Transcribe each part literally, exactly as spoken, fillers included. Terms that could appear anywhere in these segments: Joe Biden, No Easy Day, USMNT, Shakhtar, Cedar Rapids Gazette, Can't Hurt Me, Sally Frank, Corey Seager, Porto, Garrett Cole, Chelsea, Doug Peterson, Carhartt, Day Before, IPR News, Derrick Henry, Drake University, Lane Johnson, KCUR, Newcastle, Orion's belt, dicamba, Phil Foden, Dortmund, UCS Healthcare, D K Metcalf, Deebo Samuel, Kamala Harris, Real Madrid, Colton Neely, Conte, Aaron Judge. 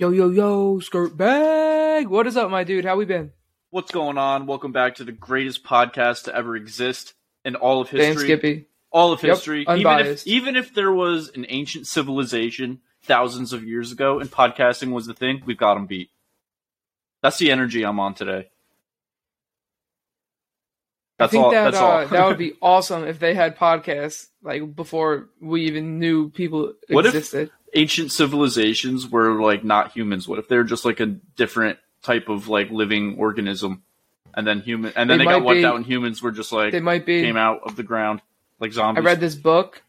Yo, yo, yo, skirt bag. What is up, my dude? How we been? What's going on? Welcome back to the greatest podcast to ever exist in all of history. Thanks, Skippy. All of history. Yep, unbiased. Even if, even if there was an ancient civilization thousands of years ago and podcasting was the thing, we've got them beat. That's the energy I'm on today. That's I think all, that, that's uh, all. That would be awesome if they had podcasts like before we even knew people existed. What if ancient civilizations were like not humans? What if they're just like a different type of like living organism, and then human, and then they, they got wiped out, and humans were just like they might be came out of the ground like zombies. I read this book.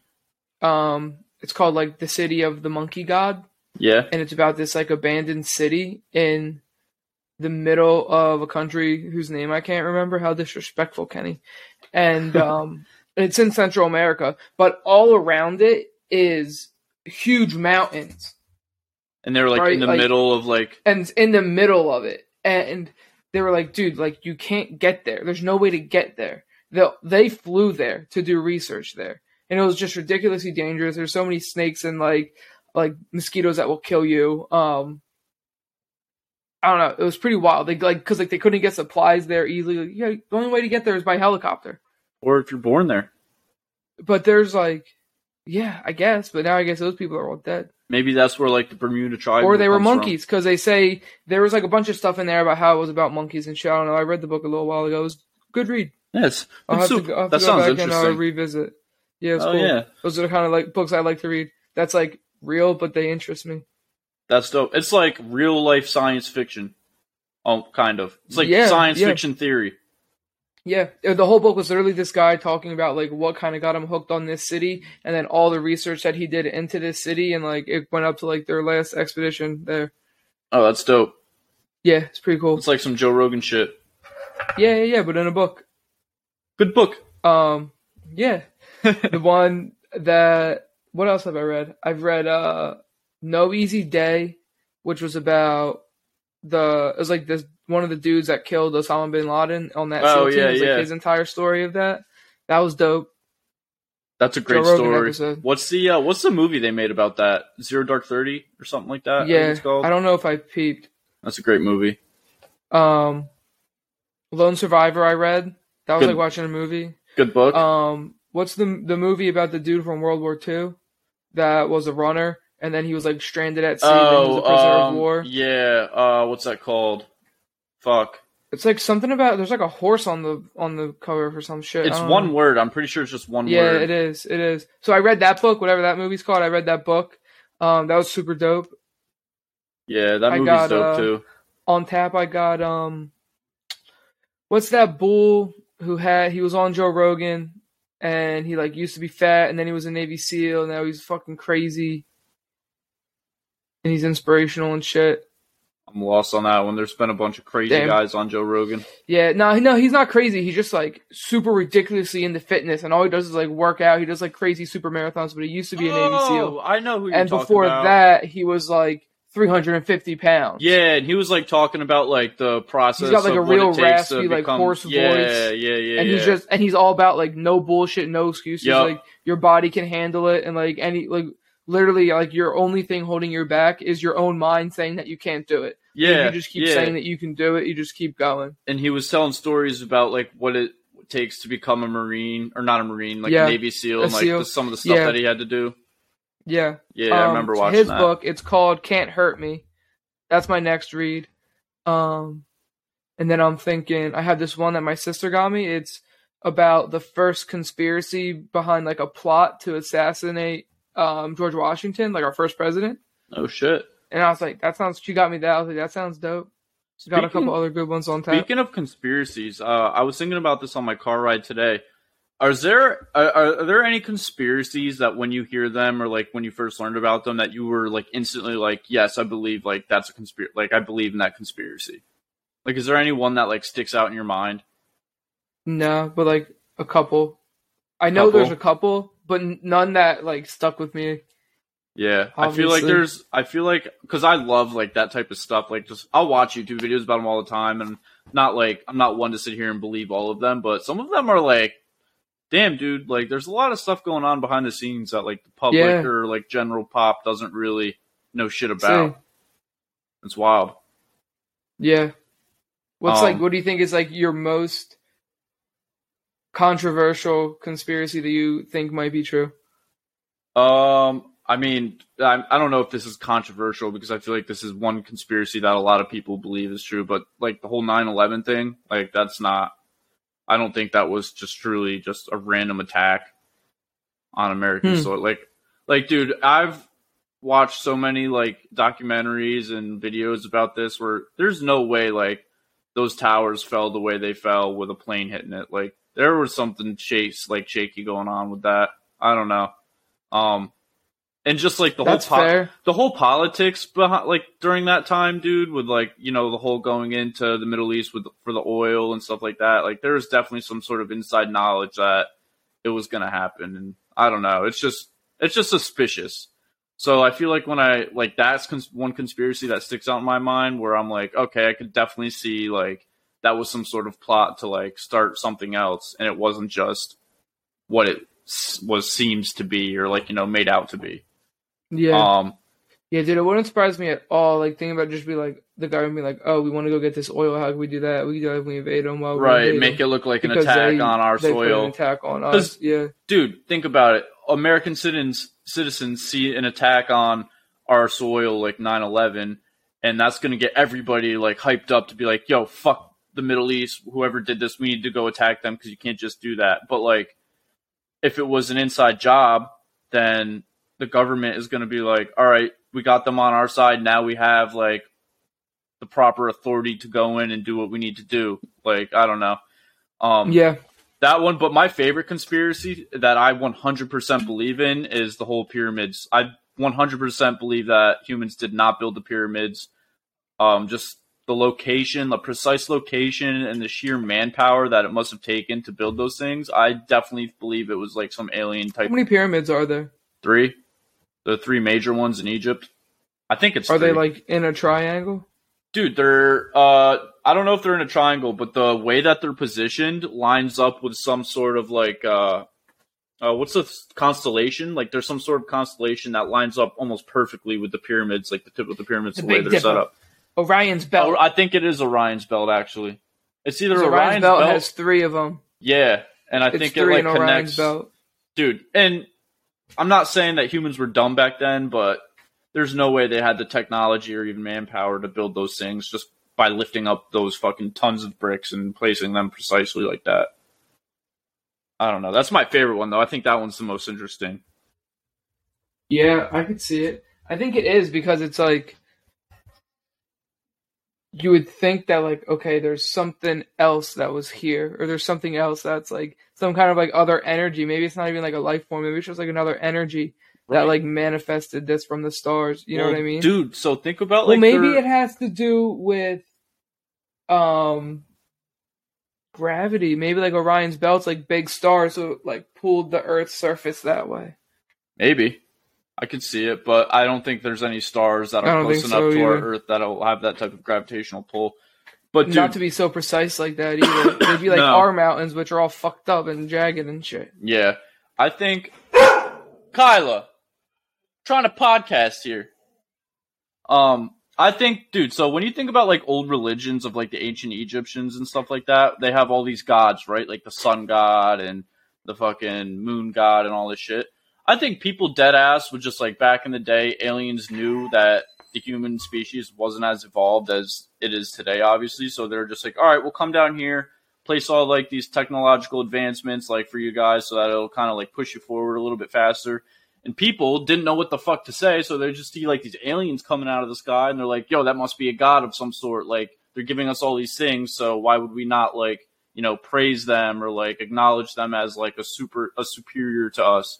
Um, it's called like The City of the Monkey God. Yeah, and it's about this like abandoned city in the middle of a country whose name I can't remember. How disrespectful, Kenny! And um, it's in Central America, but all around it is huge mountains, and they were like right? in the like, middle of like and in the middle of it, and they were like, dude, like you can't get there, there's no way to get there. They they flew there to do research there, and it was just ridiculously dangerous. There's so many snakes and like like mosquitoes that will kill you. um I don't know, it was pretty wild. They like because like they couldn't get supplies there easily. Like, yeah, the only way to get there is by helicopter, or if you're born there. But there's like yeah, I guess. But now I guess those people are all dead. Maybe that's where, like, the Bermuda Triangle Or they were monkeys, because they say there was, like, a bunch of stuff in there about how it was about monkeys and shit. I don't know. I read the book a little while ago. It was a good read. Yes. I'll have to go back and I'll revisit. Yeah, it's cool. Yeah. Those are the kind of, like, books I like to read. That's, like, real, but they interest me. That's dope. It's, like, real-life science fiction. Oh, kind of. It's, like, yeah, science yeah. fiction theory. Yeah, the whole book was literally this guy talking about like what kind of got him hooked on this city, and then all the research that he did into this city, and like it went up to like their last expedition there. Oh, that's dope. Yeah, it's pretty cool. It's like some Joe Rogan shit. Yeah, yeah, yeah, but in a book. Good book. Um, yeah, the one that what else have I read? I've read uh, No Easy Day, which was about the it was like this. One of the dudes that killed Osama bin Laden on that oh, yeah, team. Like yeah. His entire story of that. That was dope. That's a great story. Episode. What's the uh, what's the movie they made about that? Zero Dark Thirty or something like that? Yeah, I, think it's called. I don't know if I peeped. That's a great movie. Um, Lone Survivor I read. That was good, like watching a movie. Good book. Um, what's the the movie about the dude from World War Two that was a runner and then he was like stranded at sea oh, and he was a prisoner um, of war? Yeah. Uh, what's that called? Fuck. It's like something about there's like a horse on the on the cover for some shit. It's one know. word. I'm pretty sure it's just one yeah, word. Yeah, it is. It is. So I read that book, whatever that movie's called. I read that book. Um, that was super dope. Yeah, that movie's got, dope uh, too. On tap, I got um, what's that bull who had? He was on Joe Rogan, and he like used to be fat, and then he was a Navy SEAL, and now he's fucking crazy, and he's inspirational and shit. I'm lost on that one. There's been a bunch of crazy Damn. guys on Joe Rogan. Yeah, no, no, he's not crazy. He's just like super ridiculously into fitness, and all he does is like work out. He does like crazy super marathons, but he used to be a Navy oh, SEAL. I know who you're and talking about. And before that, he was like three hundred fifty pounds. Yeah, and he was like talking about like the process. He's got like of a real raspy, like become... hoarse yeah, voice. Yeah, yeah, yeah. And yeah. he's just and he's all about like no bullshit, no excuses. Yep. Like your body can handle it, and like any like. Literally, like, your only thing holding your back is your own mind saying that you can't do it. Yeah. If you just keep yeah. saying that you can do it, you just keep going. And he was telling stories about, like, what it takes to become a Marine, or not a Marine, like yeah. a Navy SEAL, a and, like, SEAL. The, some of the stuff yeah. that he had to do. Yeah. Yeah, um, I remember watching his that. His book, it's called Can't Hurt Me. That's my next read. Um, and then I'm thinking, I have this one that my sister got me. It's about the first conspiracy behind, like, a plot to assassinate Um, George Washington, like our first president. Oh shit! And I was like, that sounds. She got me that. I was like, that sounds dope. She's got a couple other good ones on tap. Speaking of conspiracies, uh, I was thinking about this on my car ride today. Are there are, are there any conspiracies that when you hear them or like when you first learned about them that you were like instantly like, yes, I believe like that's a conspiracy. Like I believe in that conspiracy. Like, is there any one that like sticks out in your mind? No, but like a couple. I know couple. there's a couple. But none that like stuck with me. Yeah, obviously. I feel like there's. I feel like because I love like that type of stuff. Like, just I'll watch YouTube videos about them all the time, and not like I'm not one to sit here and believe all of them. But some of them are like, damn, dude. Like, there's a lot of stuff going on behind the scenes that like the public yeah. or like general pop doesn't really know shit about. Same. It's wild. Yeah. What's um, like? What do you think is like your most controversial conspiracy that you think might be true? Um, I mean, I, I don't know if this is controversial because I feel like this is one conspiracy that a lot of people believe is true. But like the whole nine eleven thing, like that's not. I don't think that was just truly just a random attack on American hmm. soil. Like, like, dude, I've watched so many like documentaries and videos about this where there's no way like those towers fell the way they fell with a plane hitting it. Like there was something chase like shaky going on with that. I don't know. Um, and just like the That's whole po- fair. the whole politics behind like during that time, dude, with like, you know, the whole going into the Middle East with for the oil and stuff like that. Like there was definitely some sort of inside knowledge that it was going to happen. And I don't know. It's just, it's just suspicious. So I feel like when I like that's cons- one conspiracy that sticks out in my mind where I'm like, okay, I could definitely see like that was some sort of plot to like start something else, and it wasn't just what it s- was seems to be or like you know made out to be. Yeah, um, yeah, dude, it wouldn't surprise me at all. Like thinking about just be like the guy would be like, oh, we want to go get this oil. How can we do that? We can do that if we invade them. Well, right, make them. It look like an because attack they, on our they soil. Put an attack on us. Yeah, dude, think about it. American citizens citizens see an attack on our soil like nine eleven, and that's going to get everybody like hyped up to be like, yo, fuck the Middle East, whoever did this, we need to go attack them because you can't just do that. But like if it was an inside job, then the government is going to be like, all right, we got them on our side, now we have like the proper authority to go in and do what we need to do. Like I don't know. Um yeah. That one, but my favorite conspiracy that I one hundred percent believe in is the whole pyramids. I one hundred percent believe that humans did not build the pyramids. Um, just the location, the precise location, and the sheer manpower that it must have taken to build those things. I definitely believe it was like some alien type. How many pyramids are there? Three. The three major ones in Egypt. I think it's Are three. They like in a triangle? Dude, they're, uh, I don't know if they're in a triangle, but the way that they're positioned lines up with some sort of like, uh, uh, what's the constellation? Like there's some sort of constellation that lines up almost perfectly with the pyramids, like the tip of the pyramids, the, the way they're difference. set up. Orion's belt. I think it is Orion's belt, actually. It's either Orion's, Orion's belt, belt has three of them. Yeah, and I it's think it like connects. Orion's belt. Dude, and I'm not saying that humans were dumb back then, but there's no way they had the technology or even manpower to build those things just by lifting up those fucking tons of bricks and placing them precisely like that. I don't know. That's my favorite one, though. I think that one's the most interesting. Yeah, I could see it. I think it is because it's like you would think that, like, okay, there's something else that was here, or there's something else that's like some kind of like other energy. Maybe it's not even like a life form. Maybe it's just like another energy. That, like, manifested this from the stars. You well, know what I mean? Dude, so think about, like... Well, maybe their... it has to do with um, gravity. Maybe, like, Orion's belt's, like, big stars, so, like, pulled the Earth's surface that way. Maybe. I could see it, but I don't think there's any stars that are close enough so, to either. Our Earth that'll have that type of gravitational pull. But, dude... Not to be so precise like that, either. They'd be, like, no. our mountains, which are all fucked up and jagged and shit. Yeah. I think... Kyla... trying to podcast here. Um, I think, dude, so when you think about, like, old religions of, like, the ancient Egyptians and stuff like that, they have all these gods, right? Like the sun god and the fucking moon god and all this shit. I think people deadass would just, like, back in the day, aliens knew that the human species wasn't as evolved as it is today, obviously. So they're just like, all right, we'll come down here, place all, like, these technological advancements, like, for you guys so that it'll kind of, like, push you forward a little bit faster. And people didn't know what the fuck to say, so they just see, like, these aliens coming out of the sky, and they're like, yo, that must be a god of some sort. Like, they're giving us all these things, so why would we not, like, you know, praise them or, like, acknowledge them as, like, a super a superior to us?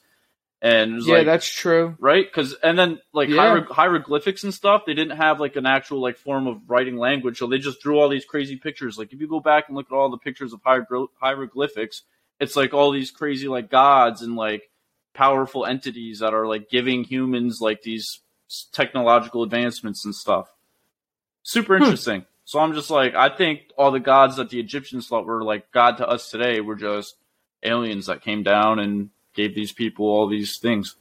And it was, yeah, like, that's true. Right? 'Cause, and then, like, yeah. hierog- hieroglyphics and stuff, they didn't have, like, an actual, like, form of writing language, so they just drew all these crazy pictures. Like, if you go back and look at all the pictures of hierogly- hieroglyphics, it's, like, all these crazy, like, gods and, like, powerful entities that are, like, giving humans, like, these technological advancements and stuff. Super interesting. Hmm. So I'm just like, I think all the gods that the Egyptians thought were, like, god to us today were just aliens that came down and gave these people all these things.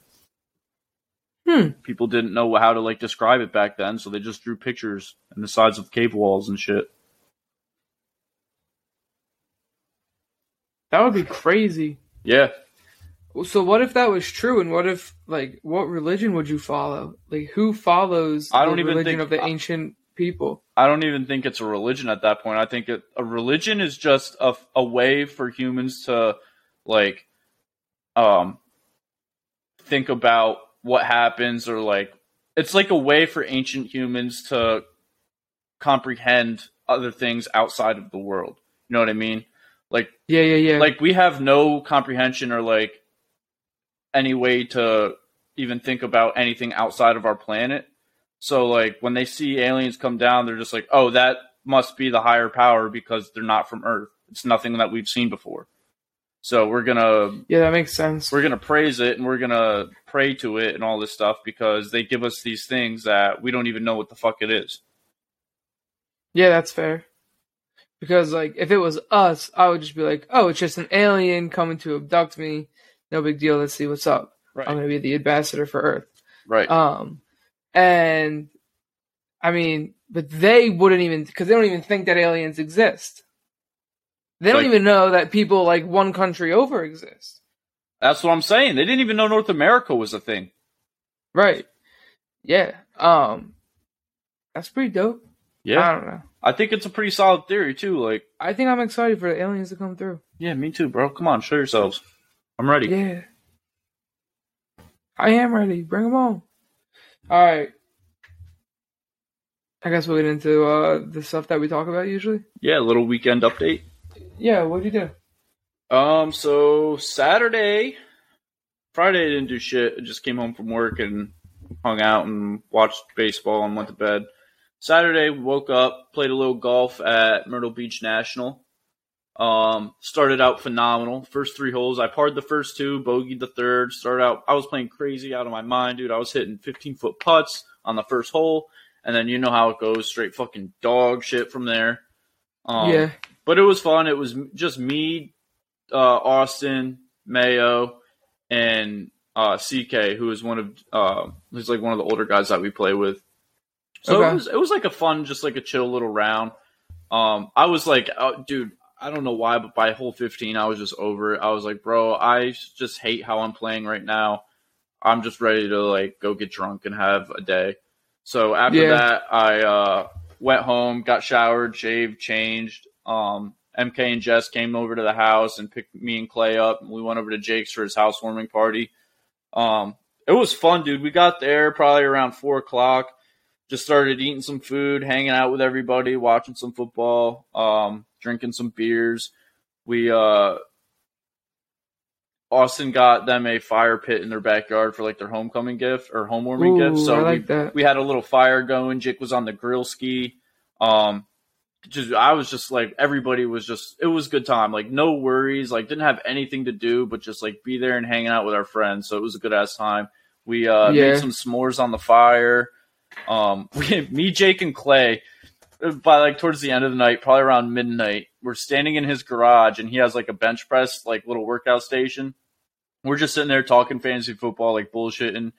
Hmm. People didn't know how to like describe it back then, so they just drew pictures on the sides of cave walls and shit. That would be crazy. Yeah. So what if that was true, and what if, like, what religion would you follow? Like, who follows I don't the even religion think, of the I, ancient people? I don't even think it's a religion at that point. I think it, a religion is just a, a way for humans to, like, um, think about what happens, or, like, it's like a way for ancient humans to comprehend other things outside of the world. You know what I mean? Like, yeah, yeah, yeah. Like, we have no comprehension or, like, any way to even think about anything outside of our planet. So, like, when they see aliens come down, they're just like, oh, that must be the higher power because they're not from Earth. It's nothing that we've seen before. So we're going to... Yeah, that makes sense. We're going to praise it, and we're going to pray to it and all this stuff because they give us these things that we don't even know what the fuck it is. Yeah, that's fair. Because, like, if it was us, I would just be like, oh, it's just an alien coming to abduct me. No big deal. Let's see what's up. Right. I'm going to be the ambassador for Earth. Right. Um, and, I mean, but they wouldn't even, because they don't even think that aliens exist. They don't like, even know that people, like, one country over exist. That's what I'm saying. They didn't even know North America was a thing. Right. Yeah. Um, that's pretty dope. Yeah. I don't know. I think it's a pretty solid theory, too. Like, I think I'm excited for the aliens to come through. Yeah, me too, bro. Come on, show yourselves. I'm ready. Yeah. I am ready. Bring them on. All right. I guess we'll get into uh, the stuff that we talk about usually. Yeah, a little weekend update. Yeah, what did you do? Um, so Saturday, Friday I didn't do shit. I just came home from work and hung out and watched baseball and went to bed. Saturday, woke up, played a little golf at Myrtle Beach National. Um, started out phenomenal. First three holes, I parred the first two, bogeyed the third. Started out, I was playing crazy out of my mind, dude. I was hitting fifteen foot putts on the first hole, and then you know how it goes, straight fucking dog shit from there. Um, yeah. But it was fun. It was just me, uh, Austin, Mayo, and uh, C K, who is one of, uh, who's like one of the older guys that we play with. So okay. it was, it was like a fun, just like a chill little round. Um, I was like, oh, dude. I don't know why, but by hole fifteen, I was just over it. I was like, bro, I just hate how I'm playing right now. I'm just ready to, like, go get drunk and have a day. So after yeah. that, I uh, went home, got showered, shaved, changed. Um, M K and Jess came over to the house and picked me and Clay up, and we went over to Jake's for his housewarming party. Um, it was fun, dude. We got there probably around four o'clock, just started eating some food, hanging out with everybody, watching some football. Um, drinking some beers. We, uh, Austin got them a fire pit in their backyard for like their homecoming gift or homewarming Ooh, gift. So I like we, that. we had a little fire going. Jake was on the grill ski. Um, just, I was just like, everybody was just, it was a good time. Like no worries, like didn't have anything to do, but just like be there and hanging out with our friends. So it was a good ass time. We, uh, yeah. made some s'mores on the fire. Um, we, me, Jake and Clay, by like towards the end of the night, probably around midnight, we're standing in his garage and he has like a bench press, like little workout station. We're just sitting there talking fantasy football, like bullshitting. And,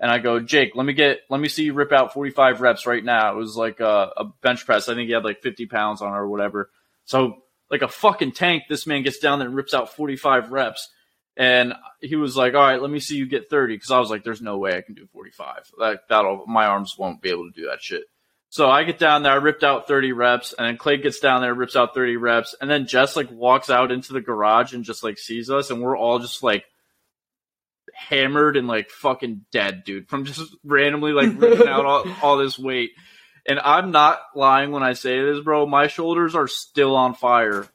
and I go, Jake, let me get, let me see you rip out forty-five reps right now. It was like a, a bench press. I think he had like fifty pounds on it or whatever. So like a fucking tank, this man gets down there and rips out forty-five reps. And he was like, all right, let me see you get thirty. Cause I was like, there's no way I can do forty-five. Like that'll, my arms won't be able to do that shit. So I get down there, I ripped out thirty reps, and then Clay gets down there, rips out thirty reps, and then Jess, like, walks out into the garage and just, like, sees us, and we're all just, like, hammered and, like, fucking dead, dude, from just randomly, like, ripping out all, all this weight. And I'm not lying when I say this, bro. My shoulders are still on fire,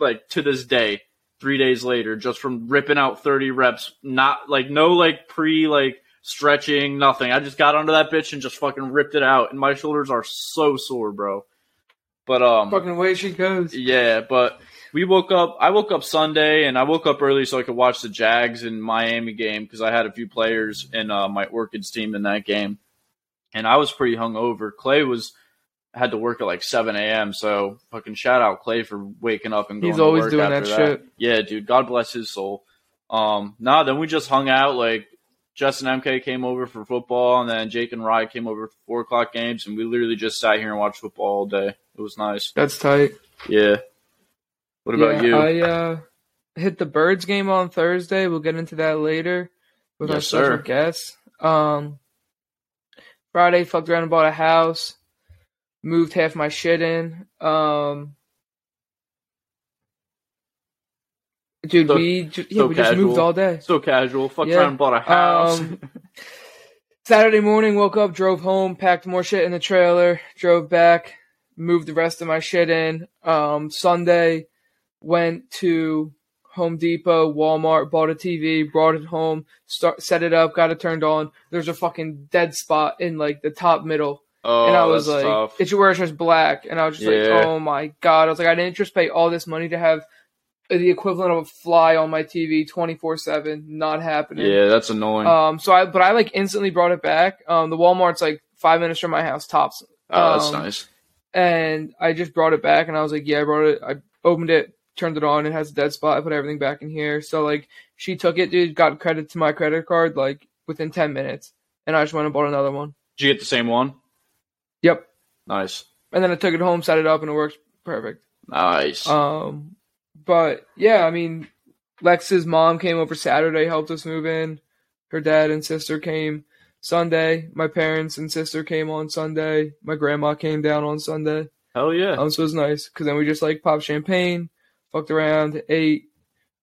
like, to this day, three days later, just from ripping out thirty reps, not, like, no, like, pre, like, stretching, nothing. I just got onto that bitch and just fucking ripped it out, and my shoulders are so sore, bro. But um, fucking away she goes. Yeah, but we woke up. I woke up Sunday, and I woke up early so I could watch the Jags and Miami game because I had a few players in uh, my Orchids team in that game, and I was pretty hungover. Clay was had to work at like seven a.m. So fucking shout out Clay for waking up and going. He's always to work doing after that shit. That. Yeah, dude. God bless his soul. Um, nah. Then we just hung out like. Justin M K came over for football, and then Jake and Rye came over for four o'clock games, and we literally just sat here and watched football all day. It was nice. That's tight. Yeah. What about yeah, you? I uh, hit the Birds game on Thursday. We'll get into that later with yes, our special sir. guest. Um, Friday, fucked around and bought a house. Moved half my shit in. Um, dude, so, we, ju- yeah, so we just moved all day. So casual. Fucked yeah. around and bought a house. Um, Saturday morning, woke up, drove home, packed more shit in the trailer, drove back, moved the rest of my shit in. Um, Sunday, went to Home Depot, Walmart, bought a T V, brought it home, start, set it up, got it turned on. There's a fucking dead spot in like the top middle. Oh, and I was like, tough. It's your shirt's black. And I was just yeah. like, oh my God. I was like, I didn't just pay all this money to have the equivalent of a fly on my T V twenty-four seven. Not happening. Yeah, that's annoying. Um, so I, but I like instantly brought it back. Um, the Walmart's like five minutes from my house, tops. Oh, um, that's nice. And I just brought it back and I was like, yeah, I brought it. I opened it, turned it on. It has a dead spot. I put everything back in here. So like she took it, dude, got credit to my credit card like within ten minutes. And I just went and bought another one. Did you get the same one? Yep. Nice. And then I took it home, set it up, and it works perfect. Nice. Um, but yeah, I mean, Lex's mom came over Saturday, helped us move in. Her dad and sister came Sunday. My parents and sister came on Sunday. My grandma came down on Sunday. Hell yeah. Um, so it was nice because then we just like popped champagne, fucked around, ate,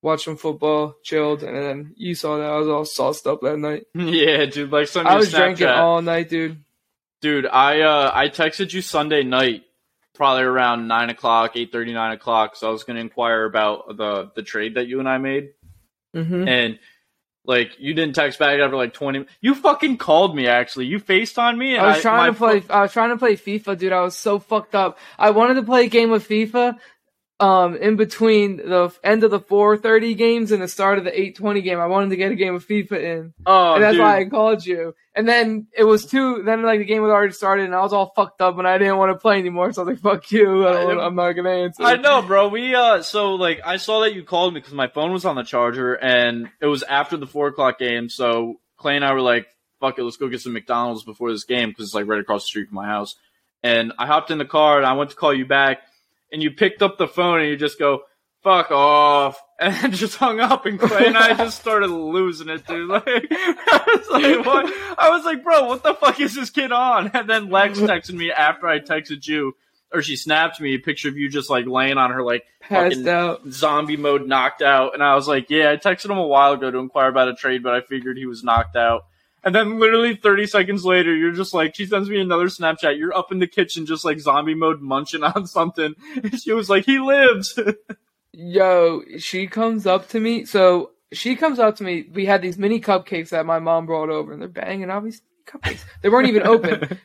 watched some football, chilled, and then you saw that I was all sauced up that night. Yeah, dude. Like Sunday. I was Snapchat. drinking all night, dude. Dude, I uh, I texted you Sunday night, probably around nine o'clock, eight thirty, nine o'clock, so I was going to inquire about the, the trade that you and I made. Mm-hmm. And, like, you didn't text back after, like, twenty – you fucking called me, actually. You FaceTimed me. And I was, trying I, to play, I was trying to play FIFA, dude. I was so fucked up. I wanted to play a game of FIFA um, in between the end of the four thirty games and the start of the eight twenty game. I wanted to get a game of FIFA in. Oh, and that's dude. why I called you. And then it was two. Then like the game was already started, and I was all fucked up, and I didn't want to play anymore. So I was like, "Fuck you! I don't, I'm not gonna answer." I know, bro. We uh, so like I saw that you called me because my phone was on the charger, and it was after the four o'clock game. So Clay and I were like, "Fuck it, let's go get some McDonald's before this game," because it's like right across the street from my house. And I hopped in the car, and I went to call you back, and you picked up the phone, and you just go, "Fuck off," and just hung up, and Clay and I just started losing it, dude. Like, I was like, what? I was like, bro, what the fuck is this kid on? And then Lex texted me after I texted you, or she snapped me a picture of you just like laying on her, like passed out, zombie mode, knocked out. And I was like, yeah, I texted him a while ago to inquire about a trade, but I figured he was knocked out. And then literally thirty seconds later, you're just like, she sends me another Snapchat. You're up in the kitchen, just like zombie mode, munching on something. And she was like, he lives. Yo, she comes up to me. So she comes up to me. We had these mini cupcakes that my mom brought over, and they're banging, obviously, cupcakes. They weren't even open.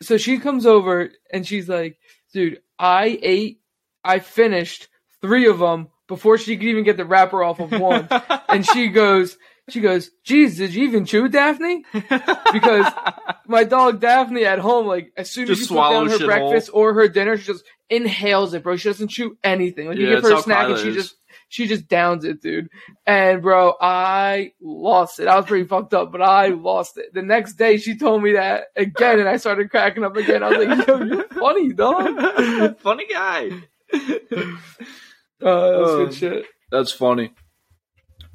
So she comes over, and she's like, dude, I ate, I finished three of them before she could even get the wrapper off of one. And she goes, she goes, geez, did you even chew, Daphne? Because my dog Daphne at home, like, as soon just as she put down her breakfast whole. or her dinner, she just inhales it, bro. She doesn't chew anything. Like, yeah, you give her a snack and she is. just she just downs it, dude. And, bro, I lost it. I was pretty fucked up, but I lost it. The next day, she told me that again, and I started cracking up again. I was like, yo, you're funny, dog. Funny guy. Oh, that's um, good shit. That's funny.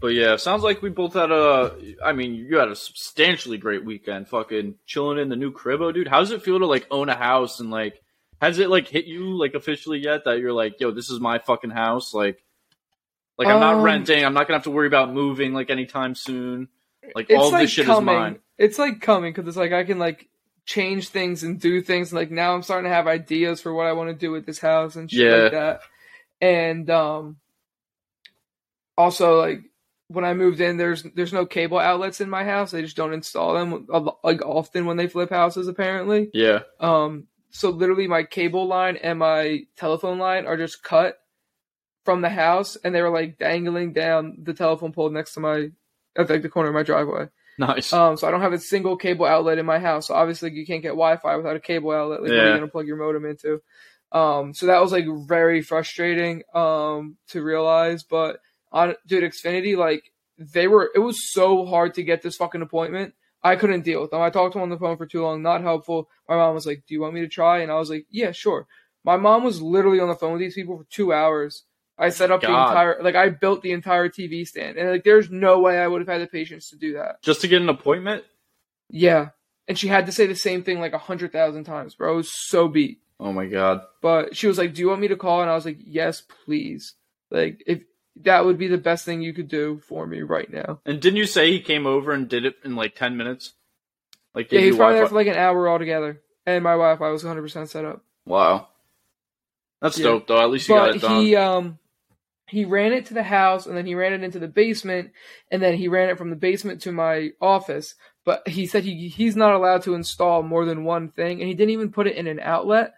But yeah, sounds like we both had a. I mean, you had a substantially great weekend. Fucking chilling in the new cribbo, dude. How does it feel to like own a house and like? Has it like hit you like officially yet that you're like, yo, this is my fucking house? Like, like I'm um, not renting. I'm not gonna have to worry about moving like anytime soon. Like all like this shit coming. is mine. It's like coming because it's like I can like change things and do things. Like now I'm starting to have ideas for what I want to do with this house and shit yeah. like that. And um, also like. When I moved in, there's there's no cable outlets in my house. They just don't install them like often when they flip houses, apparently. Yeah. Um. So literally, my cable line and my telephone line are just cut from the house, and they were like dangling down the telephone pole next to my, at like the corner of my driveway. Nice. Um. So I don't have a single cable outlet in my house. So obviously, you can't get Wi-Fi without a cable outlet. Like, yeah. What are you gonna plug your modem into? Um. So that was like very frustrating. Um. To realize, but. On, dude, Xfinity, like, they were it was so hard to get this fucking appointment. I couldn't deal with them. I talked to him on the phone for too long, not helpful. My mom was like, do you want me to try? And I was like, yeah, sure. My mom was literally on the phone with these people for two hours. I set up God. the entire, like I built the entire T V stand. And like, there's no way I would have had the patience to do that. Just to get an appointment? Yeah. And she had to say the same thing like a hundred thousand times, bro. I was so beat. Oh my God. But she was like, do you want me to call? And I was like, yes, please. Like if that would be the best thing you could do for me right now. And didn't you say he came over and did it in like ten minutes? Like, yeah, he was probably there for like an hour altogether. And my Wi-Fi was one hundred percent set up. Wow. That's yeah. dope, though. At least you but got it done. He, um, he ran it to the house, and then he ran it into the basement, and then he ran it from the basement to my office. But he said he he's not allowed to install more than one thing, and he didn't even put it in an outlet.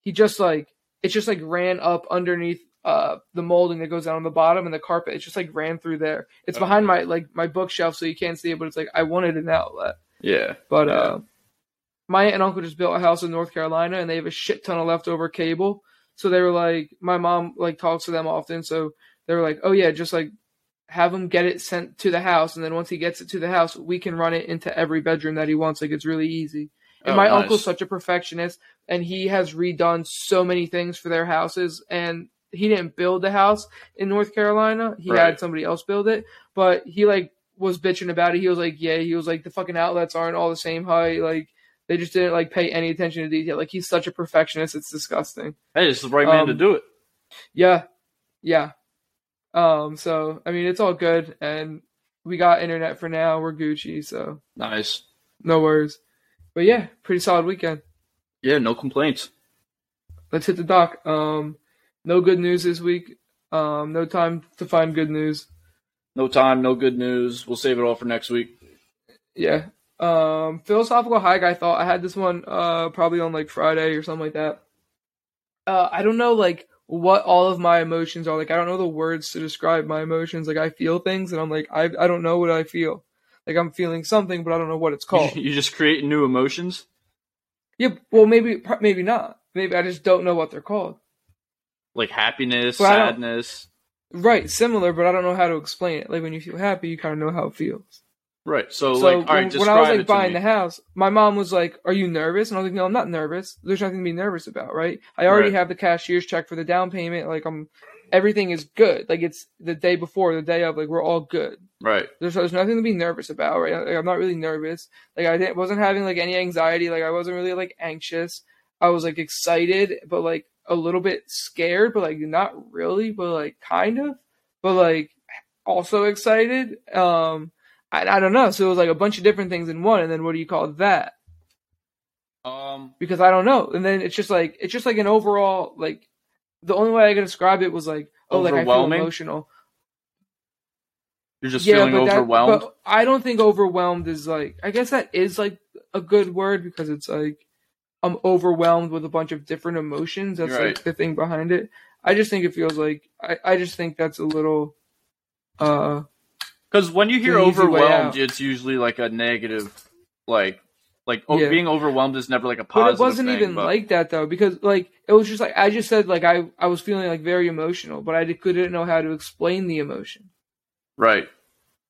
He just, like, it just, like, ran up underneath uh, the molding that goes down on the bottom and the carpet. It just, like, ran through there. It's okay. behind my, like, my bookshelf, so you can't see it, but it's, like, I wanted an outlet. Yeah. But yeah. Uh, my aunt and uncle just built a house in North Carolina, and they have a shit ton of leftover cable. So they were like, my mom like talks to them often. So they were like, oh yeah, just like have him get it sent to the house. And then once he gets it to the house, we can run it into every bedroom that he wants. Like it's really easy. And oh, my nice. uncle's such a perfectionist, and he has redone so many things for their houses. And he didn't build the house in North Carolina. He right. had somebody else build it, but he like was bitching about it. He was like, yeah, he was like, the fucking outlets aren't all the same height. Like, they just didn't, like, pay any attention to detail. Like, he's such a perfectionist. It's disgusting. Hey, it's the right man um, to do it. Yeah. Yeah. Um, so, I mean, it's all good. And we got internet for now. We're Gucci, so. Nice. No worries. But, yeah, pretty solid weekend. Yeah, no complaints. Let's hit the dock. Um, no good news this week. Um, no time to find good news. No time, no good news. We'll save it all for next week. Yeah. Um, philosophical high guy thought. I had this one, uh, probably on like Friday or something like that. Uh, I don't know like what all of my emotions are. Like, I don't know the words to describe my emotions. Like I feel things and I'm like, I I don't know what I feel. Like I'm feeling something, but I don't know what it's called. You just create new emotions? Yeah. Well, maybe, maybe not. Maybe I just don't know what they're called. Like happiness, but sadness. Right. Similar, but I don't know how to explain it. Like when you feel happy, you kind of know how it feels. Right, so, so like, when, all right, when I was like buying the house, my mom was like, "Are you nervous?" And I was like, "No, I'm not nervous. There's nothing to be nervous about, right? I already right. have the cashier's check for the down payment. Like, I'm, everything is good. Like, it's the day before, the day of. Like, we're all good. Right. There's there's nothing to be nervous about, right? Like, I'm not really nervous. Like, I didn't, wasn't having like any anxiety. Like, I wasn't really like anxious. I was like excited, but like a little bit scared, but like not really, but like kind of, but like also excited. Um. I, I don't know. So it was like a bunch of different things in one. And then what do you call that? Um, because I don't know. And then it's just like, it's just like an overall, like the only way I could describe it was like, oh, like I feel emotional. You're just yeah, feeling but overwhelmed. That, but I don't think overwhelmed is like, I guess that is like a good word because it's like, I'm overwhelmed with a bunch of different emotions. That's right. like the thing behind it. I just think it feels like, I, I just think that's a little, uh, because when you hear overwhelmed, it's usually like a negative, like, like yeah. being overwhelmed is never like a positive. But it wasn't thing, even but... like that though, because like it was just like I just said, like I, I was feeling like very emotional, but I didn't know how to explain the emotion. Right.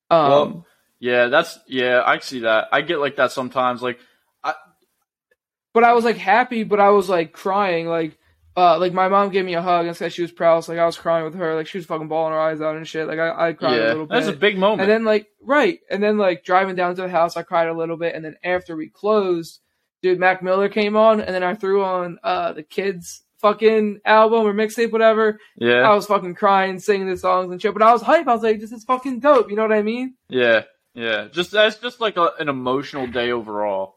Um. Well, yeah, that's yeah. I see that. I get like that sometimes. Like, I. But I was like happy, but I was like crying, like. Uh, like, my mom gave me a hug and said she was proud. So, like, I was crying with her. Like, she was fucking bawling her eyes out and shit. Like, I, I cried yeah, a little bit. That's a big moment. And then, like, right. And then, like, driving down to the house, I cried a little bit. And then after we closed, dude, Mac Miller came on. And then I threw on uh, the kids' fucking album or mixtape, whatever. Yeah. I was fucking crying, singing the songs and shit. But I was hype. I was like, this is fucking dope. You know what I mean? Yeah. Yeah. Just that's just, like, a, an emotional day overall.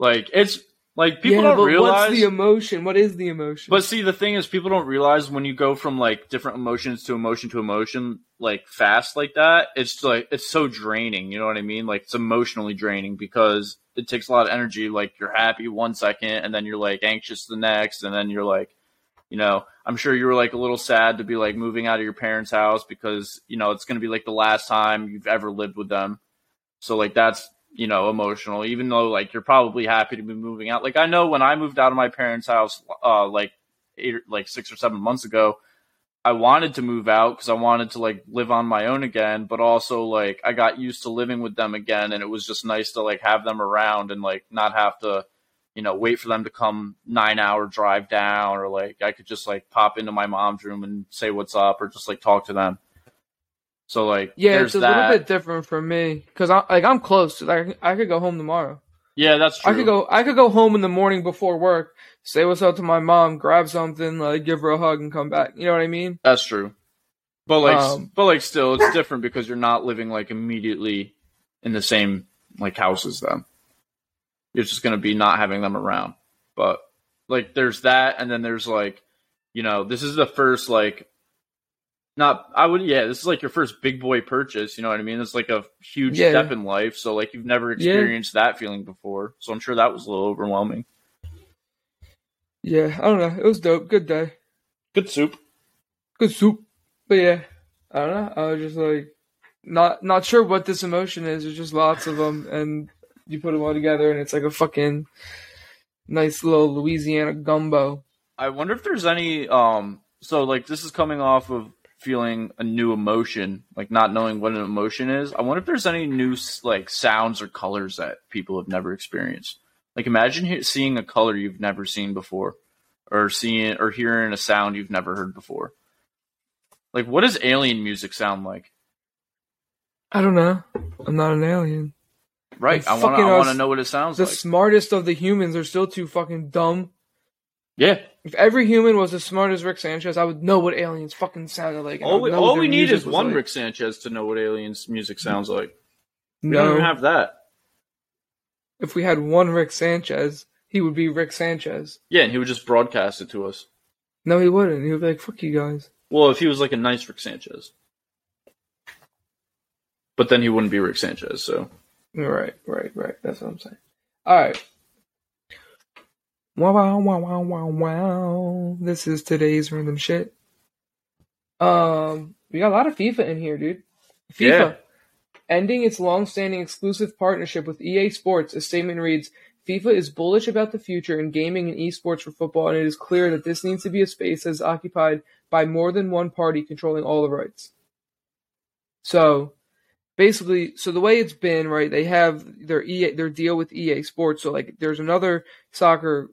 Like, it's... Like, people yeah, don't realize... what's the emotion? What is the emotion? But see, the thing is, people don't realize when you go from, like, different emotions to emotion to emotion, like, fast like that, it's, like, it's so draining, you know what I mean? Like, it's emotionally draining because it takes a lot of energy. Like, you're happy one second, and then you're, like, anxious the next, and then you're, like, you know... I'm sure you were, like, a little sad to be, like, moving out of your parents' house because, you know, it's going to be, like, the last time you've ever lived with them. So, like, that's... you know, emotional, even though, like, you're probably happy to be moving out. Like, I know when I moved out of my parents' house, uh, like, eight, or, like six or seven months ago, I wanted to move out because I wanted to like live on my own again, but also like I got used to living with them again, and it was just nice to like have them around and like not have to, you know, wait for them to come nine hour drive down, or like I could just like pop into my mom's room and say what's up, or just like talk to them. So like, yeah, it's a that. little bit different for me because I like I'm close. Like I could go home tomorrow. Yeah, that's true. I could go. I could go home in the morning before work, say what's up to my mom, grab something, like give her a hug, and come back. You know what I mean? That's true. But like, um, but like, still, it's different because you're not living like immediately in the same like house as them. You're just gonna be not having them around. But like, there's that, and then there's like, you know, this is the first like, not I would yeah, this is like your first big boy purchase. You know what I mean? It's like a huge yeah. step in life. So like, you've never experienced yeah. that feeling before. So I'm sure that was a little overwhelming. Yeah, I don't know. It was dope. Good day. Good soup. Good soup. But yeah, I don't know. I was just like, not not sure what this emotion is. There's just lots of them, and you put them all together, and it's like a fucking nice little Louisiana gumbo. I wonder if there's any. Um, so like, this is coming off of feeling a new emotion, like not knowing what an emotion is. I wonder if there's any new like sounds or colors that people have never experienced. Like imagine seeing a color you've never seen before, or seeing or hearing a sound you've never heard before. Like, what does alien music sound like? I don't know. I'm not an alien. Right. Like, I want to I want to know what it sounds the like. The smartest of the humans are still too fucking dumb. Yeah. If every human was as smart as Rick Sanchez, I would know what aliens fucking sounded like. All we, all we need is one like. Rick Sanchez to know what aliens music sounds like. We no. don't even have that. If we had one Rick Sanchez, he would be Rick Sanchez. Yeah, and he would just broadcast it to us. No, he wouldn't. He would be like, fuck you guys. Well, if he was like a nice Rick Sanchez. But then he wouldn't be Rick Sanchez, so. Right, right, right. That's what I'm saying. All right. Wow, wow, wow, wow, wow, wow. This is today's random shit. Um, we got a lot of FIFA in here, dude. FIFA. Yeah. Ending its long-standing exclusive partnership with E A Sports, a statement reads, FIFA is bullish about the future in gaming and esports for football, and it is clear that this needs to be a space that is occupied by more than one party controlling all the rights. So, basically, so the way it's been, right, they have their E A, their deal with E A Sports, so, like, there's another soccer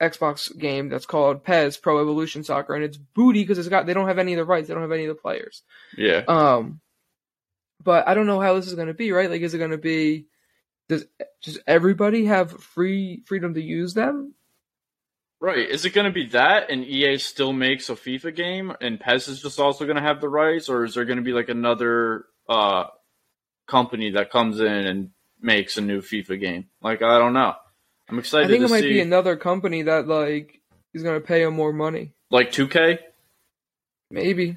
Xbox game that's called P E S, Pro Evolution Soccer, and it's booty because it's got, they don't have any of the rights, they don't have any of the players. Yeah. Um... But I don't know how this is going to be, right? Like, is it going to be, does does everybody have free freedom to use them? Right. Is it going to be that, and E A still makes a FIFA game, and P E S is just also going to have the rights, or is there going to be like another uh, company that comes in and makes a new FIFA game? Like, I don't know. I'm excited. I think to it might see... be another company that like is going to pay them more money, like two K. Maybe.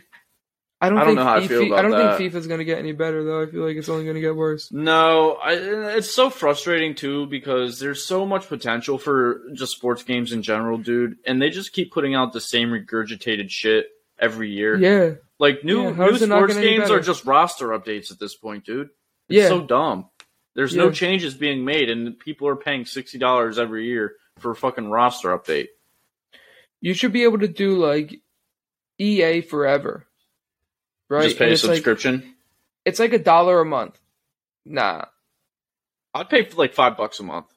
I don't, I don't think know how I feel about I don't that. think FIFA's going to get any better, though. I feel like it's only going to get worse. No, I, it's so frustrating, too, because there's so much potential for just sports games in general, dude. And they just keep putting out the same regurgitated shit every year. Yeah. Like, new, yeah, new sports games are just roster updates at this point, dude. It's yeah. so dumb. There's yeah. no changes being made, and people are paying sixty dollars every year for a fucking roster update. You should be able to do, like, E A forever. Right? Just pay a subscription. Like, it's like a dollar a month. Nah, I'd pay for like five bucks a month.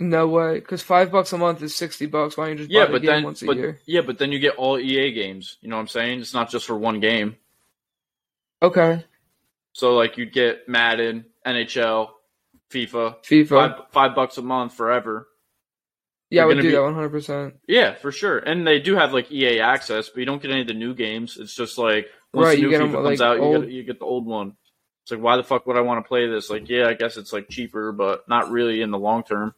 No way, because five bucks a month is sixty bucks. Why don't you just yeah, buy but a game then, once a but, year? Yeah, but then you get all E A games. You know what I'm saying? It's not just for one game. Okay. So like you'd get Madden, N H L, FIFA, FIFA, five, five bucks a month forever. Yeah, I would do be, that one hundred percent. Yeah, for sure. And they do have, like, E A Access, but you don't get any of the new games. It's just, like, once right, the new FIFA them, comes like, out, old... you, get, you get the old one. It's like, why the fuck would I want to play this? Like, yeah, I guess it's, like, cheaper, but not really in the long term.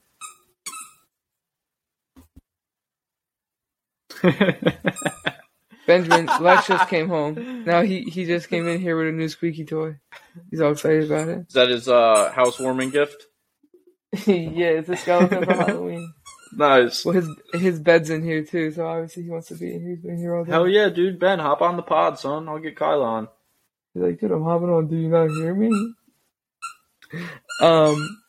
Benjamin, Lex just came home. Now he, he just came in here with a new squeaky toy. He's all excited about it. Is that his uh, housewarming gift? Yeah, it's a skeleton for Halloween. Nice. Well, his his bed's in here too, so obviously he wants to be in here. He's been here all day. Hell yeah, dude! Ben, hop on the pod, son. I'll get Kyle on. He's like, dude, I'm hopping on. Do you not hear me? Um.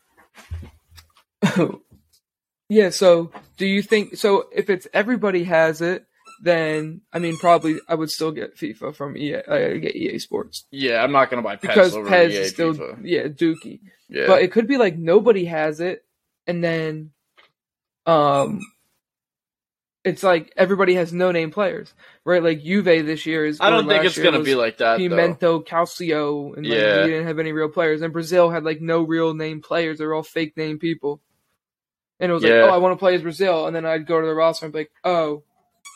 Yeah. So, do you think so? If it's everybody has it, then I mean, probably I would still get FIFA from E A. I get E A Sports. Yeah, I'm not gonna buy P E S because over P E S E A is still FIFA. Yeah, dookie. Yeah. But it could be like nobody has it, and then, um, it's like everybody has no name players, right? Like Juve this year is. I don't think it's gonna be like that. Pimento, Calcio, and like, yeah, we didn't have any real players. And Brazil had like no real name players; they're all fake name people. And it was yeah. like, oh, I want to play as Brazil. And then I'd go to the roster and be like, oh,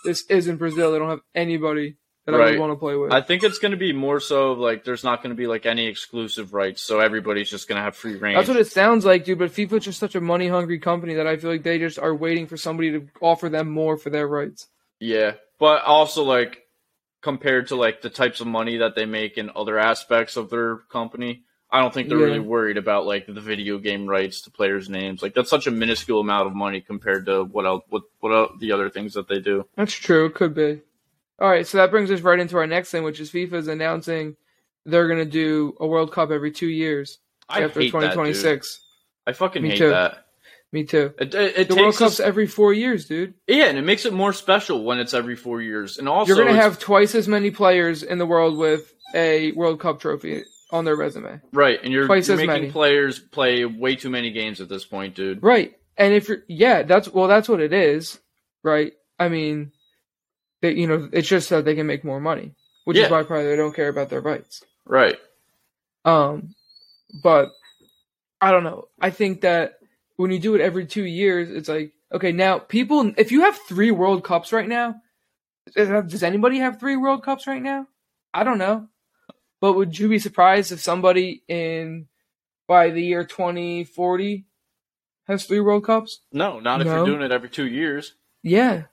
this isn't Brazil. They don't have anybody that right. I would want to play with. I think it's going to be more so like there's not going to be like any exclusive rights. So everybody's just going to have free range. That's what it sounds like, dude. But FIFA's just such a money-hungry company that I feel like they just are waiting for somebody to offer them more for their rights. Yeah. But also like compared to like the types of money that they make in other aspects of their company, I don't think they're yeah. really worried about like the video game rights to players' names. Like that's such a minuscule amount of money compared to what else, what what else, the other things that they do. That's true. It could be. All right, so that brings us right into our next thing, which is FIFA's announcing they're gonna do a World Cup every two years I after hate twenty twenty-six. That, I fucking Me hate too. that. Me too. It, it, it the World Cup's us, every four years, dude. Yeah, and it makes it more special when it's every four years. And also, you're gonna have twice as many players in the world with a World Cup trophy on their resume. Right, and you're, you're making many. players play way too many games at this point, dude. Right, and if you're... Yeah, that's... Well, that's what it is, right? I mean, they, you know, it's just so they can make more money, which yeah. is why probably they don't care about their rights. Right. Um, but, I don't know. I think that when you do it every two years, it's like, okay, now, people... If you have three World Cups right now, does anybody have three World Cups right now? I don't know. But would you be surprised if somebody in by the year twenty forty has three World Cups? No, not if no. you're doing it every two years. Yeah.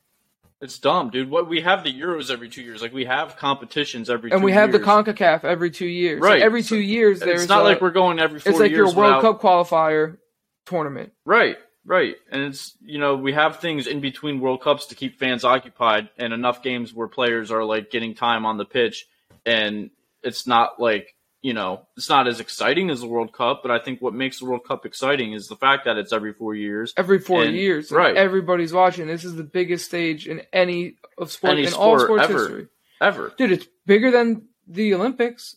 It's dumb, dude. What we have the Euros every two years. Like we have competitions every and two years. And we have years. the CONCACAF every two years. Right. So every so two years there's It's not a, like we're going every four years. It's like years your World without... Cup qualifier tournament. Right, right. And it's, you know, we have things in between World Cups to keep fans occupied and enough games where players are like getting time on the pitch and it's not like, you know, it's not as exciting as the World Cup, but I think what makes the World Cup exciting is the fact that it's every four years. Every four and, years. Right. Everybody's watching. This is the biggest stage in any of sport, any in sport all sports ever, history. Ever. Dude, it's bigger than the Olympics.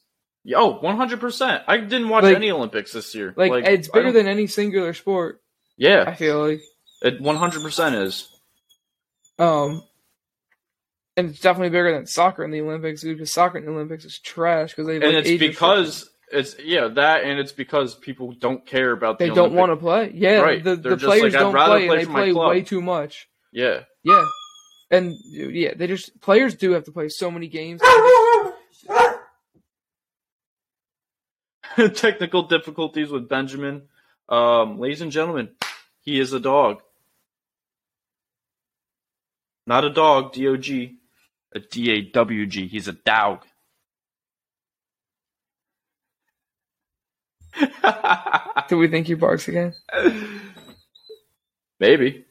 Oh, one hundred percent. I didn't watch like, any Olympics this year. Like, like it's bigger than any singular sport. Yeah. I feel like. It one hundred percent is. Um. And it's definitely bigger than soccer in the Olympics, dude, because soccer in the Olympics is trash. Cause they and like it's because – it's yeah, that and it's because people don't care about the They Olympic. Don't want to play. Yeah, right. the, the players like, don't play, play and they play club. way too much. Yeah. Yeah. And, yeah, they just – players do have to play so many games. Technical difficulties with Benjamin. Um, ladies and gentlemen, he is a dog. Not a dog, D O G. A D A W G. He's a dog. Do we think he barks again? Maybe.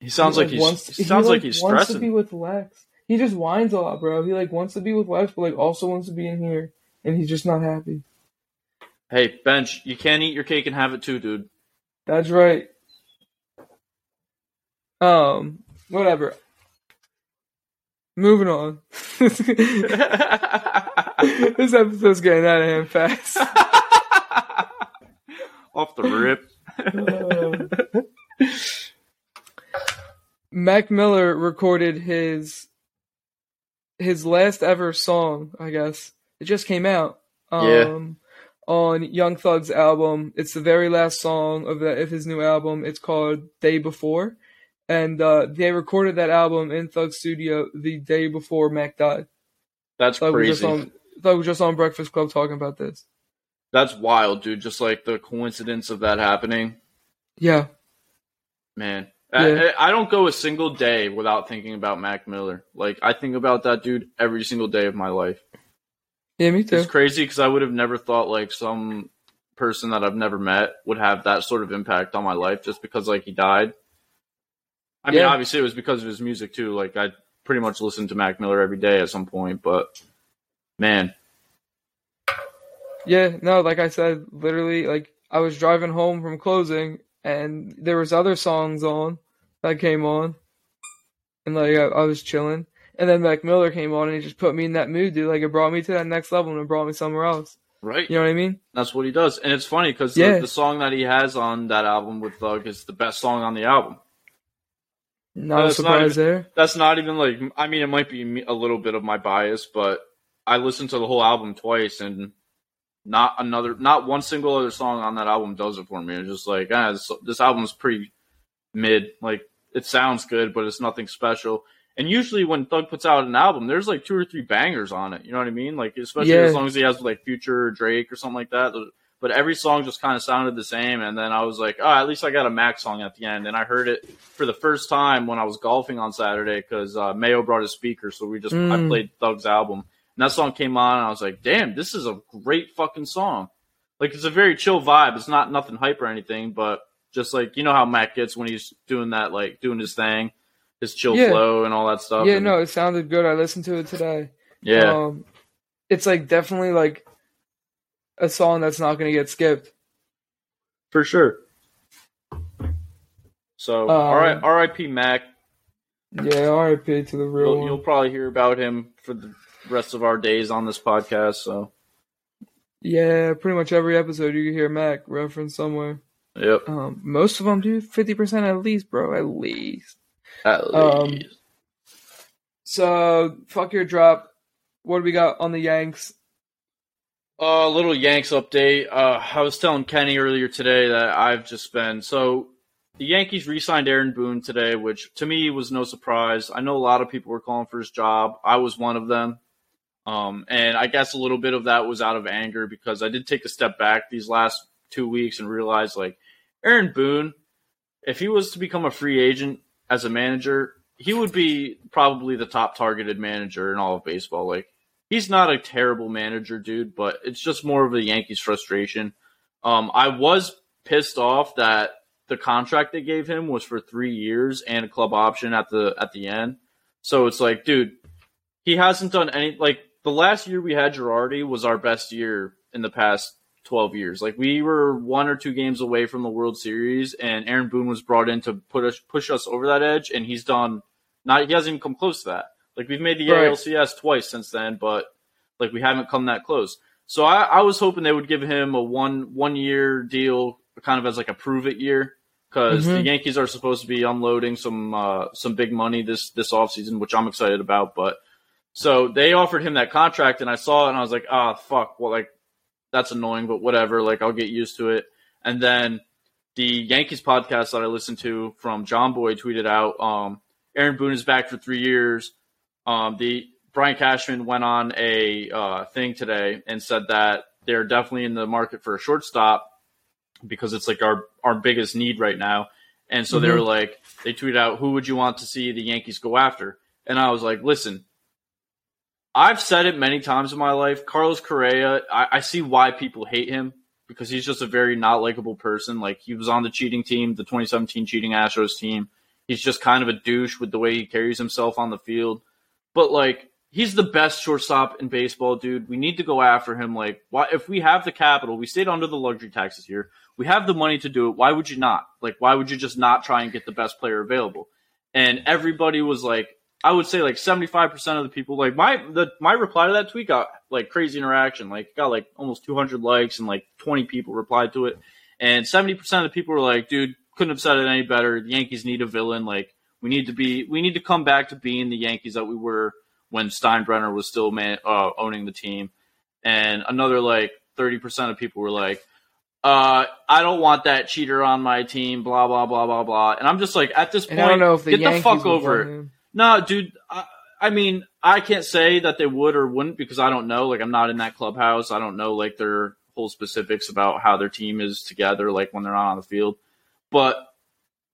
He sounds he, like, like he's wants, he sounds he, like, like he's wants stressing. To be with Lex. He just whines a lot, bro. He like wants to be with Lex, but like also wants to be in here, and he's just not happy. Hey, Bench, you can't eat your cake and have it too, dude. That's right. Um, whatever. Moving on. This episode's getting out of hand fast. Off the rip. uh, Mac Miller recorded his his last ever song, I guess. It just came out. Um yeah. On Young Thug's album. It's the very last song of the of his new album. It's called Day Before. And uh, they recorded that album in Thug's studio the day before Mac died. That's Thug crazy. Was just on, Thug was just on Breakfast Club talking about this. That's wild, dude. Just like the coincidence of that happening. Yeah. Man. Yeah. I, I don't go a single day without thinking about Mac Miller. Like, I think about that dude every single day of my life. Yeah, me too. It's crazy because I would have never thought like some person that I've never met would have that sort of impact on my life just because like he died. I mean, yeah. obviously, it was because of his music, too. Like, I pretty much listened to Mac Miller every day at some point, but, man. Yeah, no, like I said, literally, like, I was driving home from closing, and there was other songs on that came on. and like I, I was chilling. And then Mac Miller came on and he just put me in that mood, dude. Like it brought me to that next level and it brought me somewhere else. Right. You know what I mean? That's what he does. And it's funny because yeah. the, the song that he has on that album with Thug is the best song on the album. Not a surprise there. That's not even like, I mean, it might be a little bit of my bias, but I listened to the whole album twice and not another, not one single other song on that album does it for me. It's just like, ah, this, this album's pretty mid. Like it sounds good, but it's nothing special. And usually when Thug puts out an album, there's like two or three bangers on it. You know what I mean? Like, especially yeah. as long as he has like Future or Drake or something like that. But every song just kind of sounded the same. And then I was like, oh, at least I got a Mac song at the end. And I heard it for the first time when I was golfing on Saturday because uh, Mayo brought his speaker. So we just, mm. I played Thug's album. And that song came on and I was like, damn, this is a great fucking song. Like, it's a very chill vibe. It's not nothing hype or anything, but just like, you know how Mac gets when he's doing that, like doing his thing. His chill yeah. flow and all that stuff. Yeah, and no, it sounded good. I listened to it today. Yeah. Um, it's, like, definitely, like, a song that's not going to get skipped. For sure. So, um, R I P Mac. Yeah, R I P to the real you'll, one. You'll probably hear about him for the rest of our days on this podcast, so. Yeah, pretty much every episode you hear Mac referenced somewhere. Yep. Um, most of them do fifty percent at least, bro, at least. Um, so fuck your drop. What do we got on the Yanks? A uh, little Yanks update. Uh, I was telling Kenny earlier today that I've just been so the Yankees re-signed Aaron Boone today, which to me was no surprise. I know a lot of people were calling for his job. I was one of them. Um, and I guess a little bit of that was out of anger because I did take a step back these last two weeks and realized like Aaron Boone, if he was to become a free agent. As a manager, he would be probably the top targeted manager in all of baseball. Like, he's not a terrible manager, dude, but it's just more of a Yankees frustration. Um, I was pissed off that the contract they gave him was for three years and a club option at the at the end. So it's like, dude, he hasn't done any. Like, the last year we had Girardi was our best year in the past twelve years. Like, we were one or two games away from the World Series, and Aaron Boone was brought in to put us push us over that edge, and he's done not he hasn't even come close to that. Like, we've made the right. A L C S twice since then, but like we haven't come that close. So I, I was hoping they would give him a one one year deal, kind of as like a prove it year, because mm-hmm. the Yankees are supposed to be unloading some uh, some big money this this offseason, which I'm excited about. But so they offered him that contract, and I saw it, and I was like, ah, oh, fuck, well like. That's annoying, but whatever. Like, I'll get used to it. And then the Yankees podcast that I listened to from John Boy tweeted out, um, Aaron Boone is back for three years. Um, the Brian Cashman went on a uh, thing today and said that they're definitely in the market for a shortstop because it's like our, our biggest need right now. And so mm-hmm. they were like, they tweeted out, who would you want to see the Yankees go after? And I was like, listen. I've said it many times in my life. Carlos Correa, I, I see why people hate him because he's just a very not likable person. Like, he was on the cheating team, the twenty seventeen cheating Astros team. He's just kind of a douche with the way he carries himself on the field. But, like, he's the best shortstop in baseball, dude. We need to go after him. Like, why, if we have the capital, we stayed under the luxury taxes here. We have the money to do it. Why would you not? Like, why would you just not try and get the best player available? And everybody was like, I would say like seventy-five percent of the people, like my the my reply to that tweet got like crazy interaction, like got like almost two hundred likes and like twenty people replied to it. And seventy percent of the people were like, dude, couldn't have said it any better. The Yankees need a villain. Like, we need to be we need to come back to being the Yankees that we were when Steinbrenner was still man, uh, owning the team. And another like thirty percent of people were like, Uh, I don't want that cheater on my team, blah, blah, blah, blah, blah. And I'm just like, at this point, I don't know if the get Yankees the fuck over it. No, dude, I, I mean, I can't say that they would or wouldn't because I don't know. Like, I'm not in that clubhouse. I don't know, like, their whole specifics about how their team is together, like, when they're not on the field. But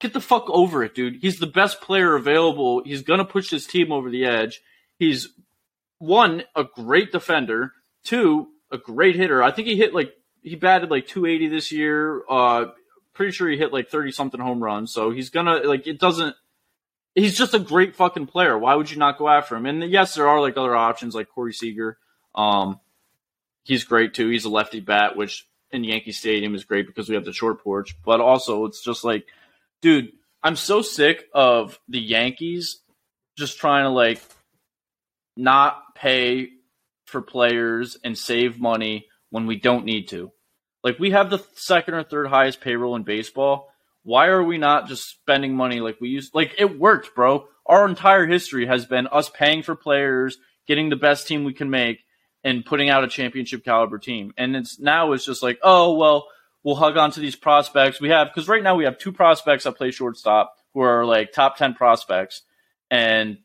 get the fuck over it, dude. He's the best player available. He's going to push his team over the edge. He's, one, a great defender. Two, a great hitter. I think he hit, like, he batted, like, two eighty this year. Uh, pretty sure he hit, like, thirty-something home runs. So he's going to, like, it doesn't. He's just a great fucking player. Why would you not go after him? And yes, there are like other options like Corey Seager. Um, he's great too. He's a lefty bat, which in Yankee Stadium is great because we have the short porch. But also, it's just like, dude, I'm so sick of the Yankees just trying to like not pay for players and save money when we don't need to. Like, we have the second or third highest payroll in baseball. Why are we not just spending money like we used? Like, it worked, bro. Our entire history has been us paying for players, getting the best team we can make, and putting out a championship caliber team. And it's now it's just like, oh, well, we'll hug on to these prospects we have. Because right now we have two prospects that play shortstop who are like top ten prospects, and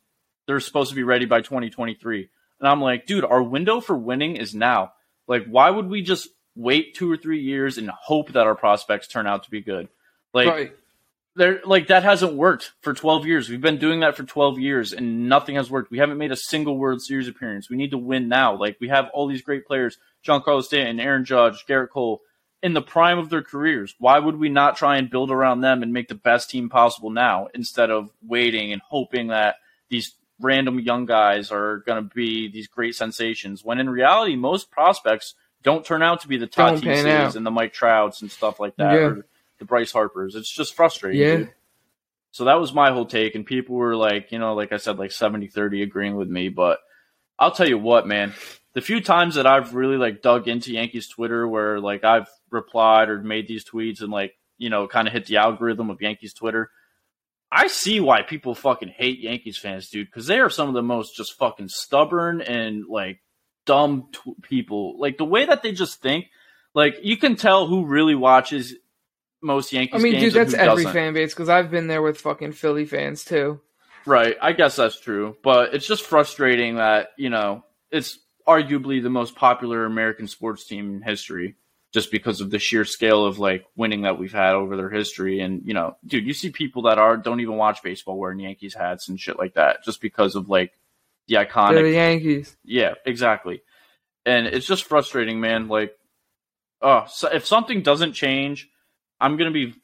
they're supposed to be ready by twenty twenty-three. And I'm like, dude, our window for winning is now. Like, why would we just wait two or three years and hope that our prospects turn out to be good? Like, right. They're, like, that hasn't worked for twelve years. We've been doing that for twelve years, and nothing has worked. We haven't made a single World Series appearance. We need to win now. Like, we have all these great players, Giancarlo Stanton, Aaron Judge, Garrett Cole, in the prime of their careers. Why would we not try and build around them and make the best team possible now instead of waiting and hoping that these random young guys are going to be these great sensations, when in reality most prospects don't turn out to be the Tatis and the Mike Trouts and stuff like that, yeah. or the Bryce Harpers. It's just frustrating. Yeah. Dude. So that was my whole take, and people were like, you know, like I said, like seventy thirty agreeing with me. But I'll tell you what, man, the few times that I've really like dug into Yankees Twitter where like I've replied or made these tweets and like, you know, kind of hit the algorithm of Yankees Twitter, I see why people fucking hate Yankees fans, dude, because they are some of the most just fucking stubborn and like dumb t- people. Like, the way that they just think, like, you can tell who really watches most Yankees games. I mean, games dude, that's every doesn't. fan base, because I've been there with fucking Philly fans too. Right, I guess that's true, but it's just frustrating that, you know, it's arguably the most popular American sports team in history, just because of the sheer scale of like winning that we've had over their history. And, you know, dude, you see people that are don't even watch baseball wearing Yankees hats and shit like that, just because of like the iconic. They're the Yankees. Yeah, exactly. And it's just frustrating, man. Like, oh, so if something doesn't change, I'm gonna be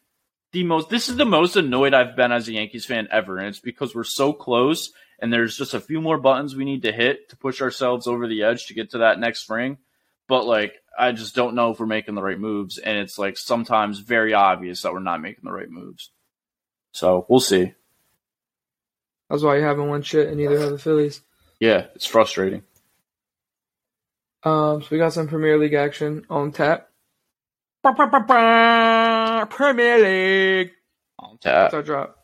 the most. This is the most annoyed I've been as a Yankees fan ever, and it's because we're so close, and there's just a few more buttons we need to hit to push ourselves over the edge to get to that next spring. But like, I just don't know if we're making the right moves, and it's like sometimes very obvious that we're not making the right moves. So we'll see. That's why you haven't won shit, and neither have the Phillies. Yeah, it's frustrating. Um, so we got some Premier League action on tap. Bah, bah, bah, bah, Premier League on tap. That's our drop.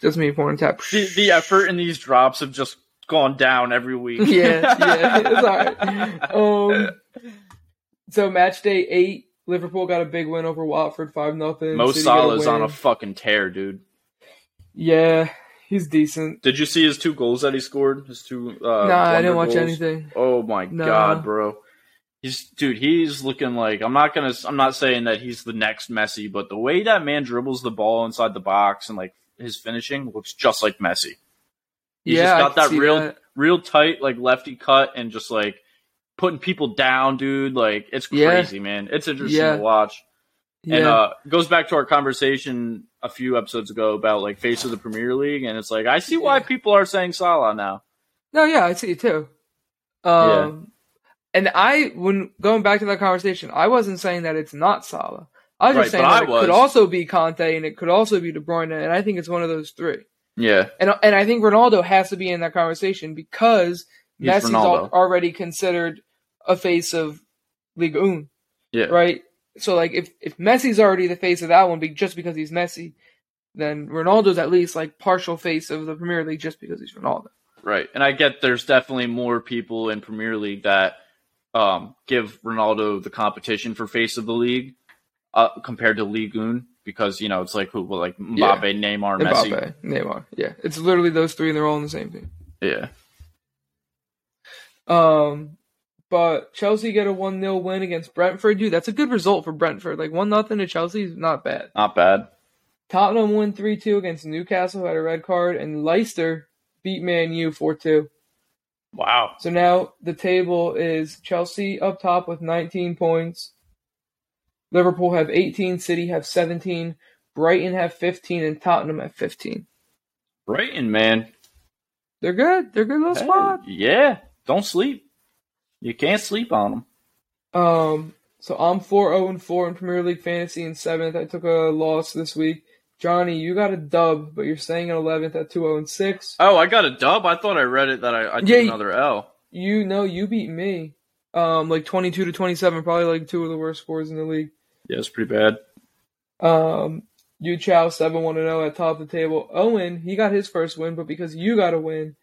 Just me pouring tap. The, the effort in these drops have just gone down every week. Yeah, yeah, it's all right. Um, so match day eight, Liverpool got a big win over Watford, five nothing. Mo City Salah's a on a fucking tear, dude. Yeah, he's decent. Did you see his two goals that he scored? His two. Uh, nah, I didn't goals? watch anything. Oh my nah. god, bro. He's dude. He's looking like I'm not gonna. I'm not saying that he's the next Messi, but the way that man dribbles the ball inside the box and like his finishing looks just like Messi. He's yeah, just got that real, that. real tight, like lefty cut, and just like putting people down, dude. Like, it's crazy, yeah. man. It's interesting yeah. to watch. Yeah. And uh, it goes back to our conversation a few episodes ago about like face of the Premier League, and it's like I see why yeah. people are saying Salah now. No, yeah, I see it too. Um, yeah. and I when going back to that conversation, I wasn't saying that it's not Salah. I was right, just saying that I it was. could also be Conte, and it could also be De Bruyne, and I think it's one of those three. Yeah, and and I think Ronaldo has to be in that conversation because He's Messi's al- already considered a face of Ligue one. Yeah, right. So like, if if Messi's already the face of that one, be just because he's Messi, then Ronaldo's at least like partial face of the Premier League just because he's Ronaldo. Right, and I get there's definitely more people in Premier League that um, give Ronaldo the competition for face of the league uh, compared to Ligue one. Because, you know, it's like who, well, like Mbappe, yeah. Neymar, Messi. Mbappe, Neymar, yeah. It's literally those three, and they're all in the same team. Yeah. Um, but Chelsea get a one nil win against Brentford. Dude, that's a good result for Brentford. Like, one nothing to Chelsea is not bad. Not bad. Tottenham won three two against Newcastle, who had a red card, and Leicester beat Man U four two. Wow. So now the table is Chelsea up top with nineteen points. Liverpool have eighteen, City have seventeen, Brighton have fifteen, and Tottenham have fifteen. Brighton, man. They're good. They're a good little hey, squad. Yeah. Don't sleep. You can't sleep on them. Um, so I'm four oh and four in Premier League Fantasy in seventh. I took a loss this week. Johnny, you got a dub, but you're staying at eleventh at two oh and six. Oh, I got a dub? I thought I read it that I, I did yeah, another L. You know, you beat me. Um, like twenty-two to twenty-seven, probably like two of the worst scores in the league. Yeah, it's pretty bad. Um, Yu Chow, seven one and oh at top of the table. Owen, he got his first win, but because you got a win,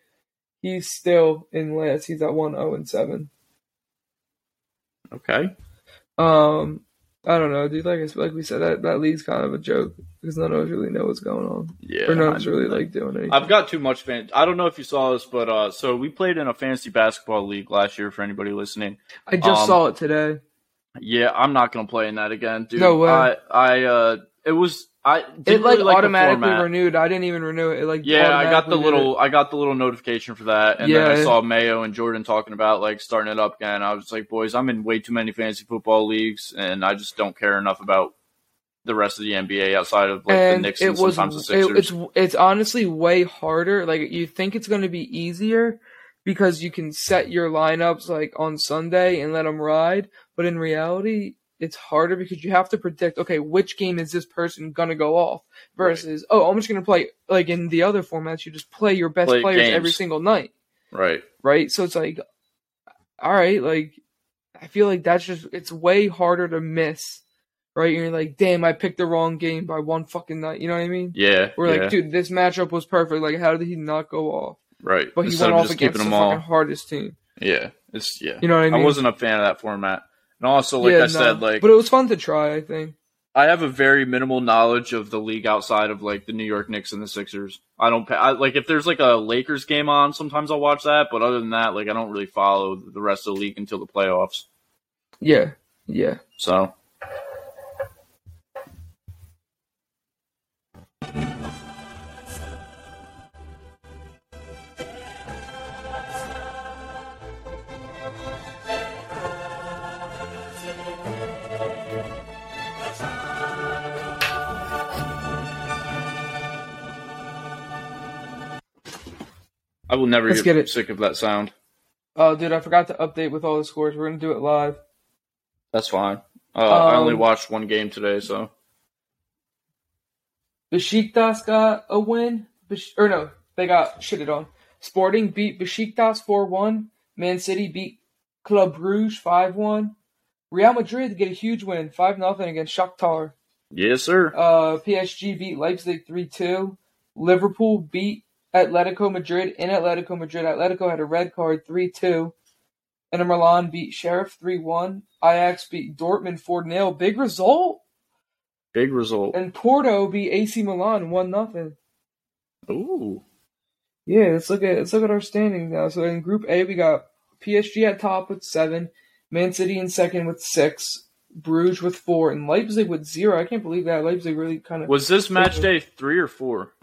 he's still in last. He's at one oh and seven. Okay. Um, I don't know, dude. Like I, like we said, that, that league's kind of a joke because none of us really know what's going on. Yeah, or none of us really like doing anything. I've got too much fan. I don't know if you saw this, but uh, so we played in a fantasy basketball league last year. For anybody listening, I just um, saw it today. Yeah, I'm not gonna play in that again, dude. No way. I, I uh, it was I. Didn't it like, really like automatically renewed. I didn't even renew it. It like yeah, I got the little, I got the little notification for that, and yeah, then I saw Mayo and Jordan talking about like starting it up again. I was like, boys, I'm in way too many fantasy football leagues, and I just don't care enough about the rest of the N B A outside of like and the Knicks and was, sometimes the Sixers. It, it's it's honestly way harder. Like you think it's gonna be easier because you can set your lineups like on Sunday and let them ride. But in reality, it's harder because you have to predict, okay, which game is this person going to go off versus, right. oh, I'm just going to play, like in the other formats, you just play your best play players games. Every single night. Right. Right? So it's like, all right, like, I feel like that's just, it's way harder to miss, right? You're like, damn, I picked the wrong game by one fucking night. You know what I mean? Yeah. We're yeah. like, dude, this matchup was perfect. Like, how did he not go off? Right. But he Instead went off against the all... fucking hardest team. Yeah. It's, yeah. You know what I mean? I wasn't a fan of that format. And also, like yeah, I no. said, like... But it was fun to try, I think. I have a very minimal knowledge of the league outside of, like, the New York Knicks and the Sixers. I don't... I, like, if there's, like, a Lakers game on, sometimes I'll watch that. But other than that, like, I don't really follow the rest of the league until the playoffs. Yeah. Yeah. So... I will never Let's get, get sick of that sound. Oh, dude, I forgot to update with all the scores. We're going to do it live. That's fine. Uh, um, I only watched one game today, so. Besiktas got a win. Bes- or no, they got shitted on. Sporting beat Besiktas four one. Man City beat Club Brugge five one. Real Madrid get a huge win, five nothing against Shakhtar. Yes, sir. Uh, P S G beat Leipzig three two. Liverpool beat Atletico Madrid in Atletico Madrid. Atletico had a red card, three two. Inter Milan beat Sheriff, three one. Ajax beat Dortmund, four nil. Big result. Big result. And Porto beat A C Milan, one nothing. Ooh. Yeah, let's look at let's look at our standings now. So in Group A, we got P S G at top with seven. Man City in second with six. Bruges with four. And Leipzig with zero. I can't believe that. Leipzig really kind of... Was this match day three or four?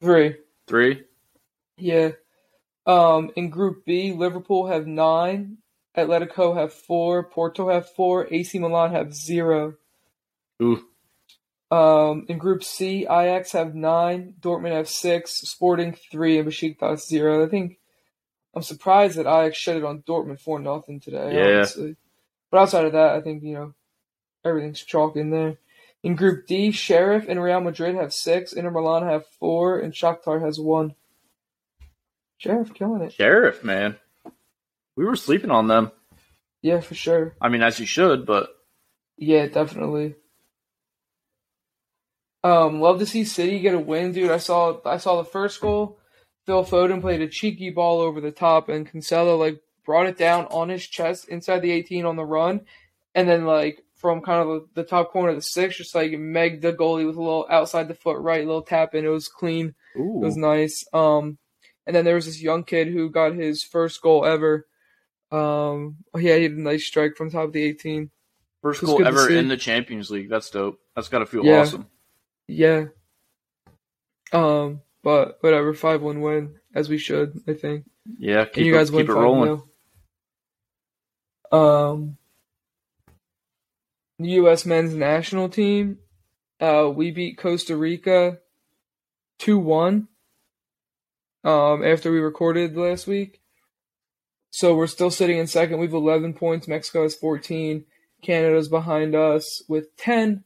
Three. Three? Yeah. Um, in Group B, Liverpool have nine, Atletico have four, Porto have four, A C Milan have zero. Ooh. Um, in Group C, Ajax have nine, Dortmund have six, Sporting three, and Besiktas zero. I think I'm surprised that Ajax shut it on Dortmund four nothing today, yeah. Honestly. But outside of that, I think, you know, everything's chalk in there. In Group D, Sheriff and Real Madrid have six, Inter Milan have four, and Shakhtar has one. Sheriff killing it. Sheriff, man. We were sleeping on them. Yeah, for sure. I mean, as you should, but... Yeah, definitely. Um, love to see City get a win, dude. I saw I saw the first goal. Phil Foden played a cheeky ball over the top, and Cancelo, like, brought it down on his chest inside the eighteen on the run, and then, like, from kind of the top corner of the six, just like megged the goalie with a little outside the foot right, little tap in. It was clean. Ooh. It was nice. Um, and then there was this young kid who got his first goal ever. Um, yeah, he had a nice strike from top of the eighteen. First goal ever in the Champions League. That's dope. That's got to feel yeah. awesome. Yeah. Um, but whatever, five one win, as we should, I think. Yeah, keep, and you guys it, keep it rolling. Um... The U S men's national team, uh, we beat Costa Rica two one um, after we recorded last week. So we're still sitting in second. We have eleven points. Mexico has fourteen. Canada's behind us with ten.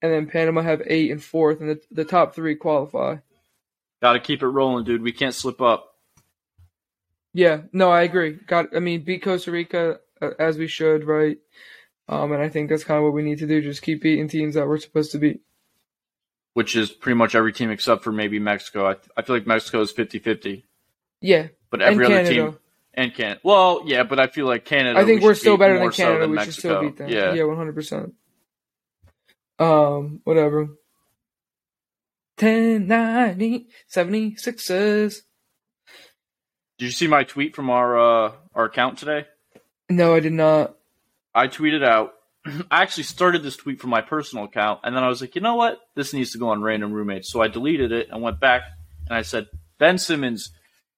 and then Panama have eight and fourth, and the, the top three qualify. Got to keep it rolling, dude. We can't slip up. Yeah, no, I agree. Got, I mean, beat Costa Rica uh, as we should, right? Um, and I think that's kind of what we need to do, just keep beating teams that we're supposed to beat. Which is pretty much every team except for maybe Mexico. I, I feel like Mexico is fifty-fifty. Yeah, but every other Canada. Team and Canada. Well, yeah, but I feel like Canada. I think we we're still better than Canada. So than we Mexico. Should still beat them. Yeah, yeah, one hundred percent. Um, whatever. Ten, nine, eight, seventy, sixes. Did you see my tweet from our uh, our account today? No, I did not. I tweeted out. I actually started this tweet from my personal account, and then I was like, you know what? This needs to go on Random Roommates. So I deleted it and went back, and I said, Ben Simmons,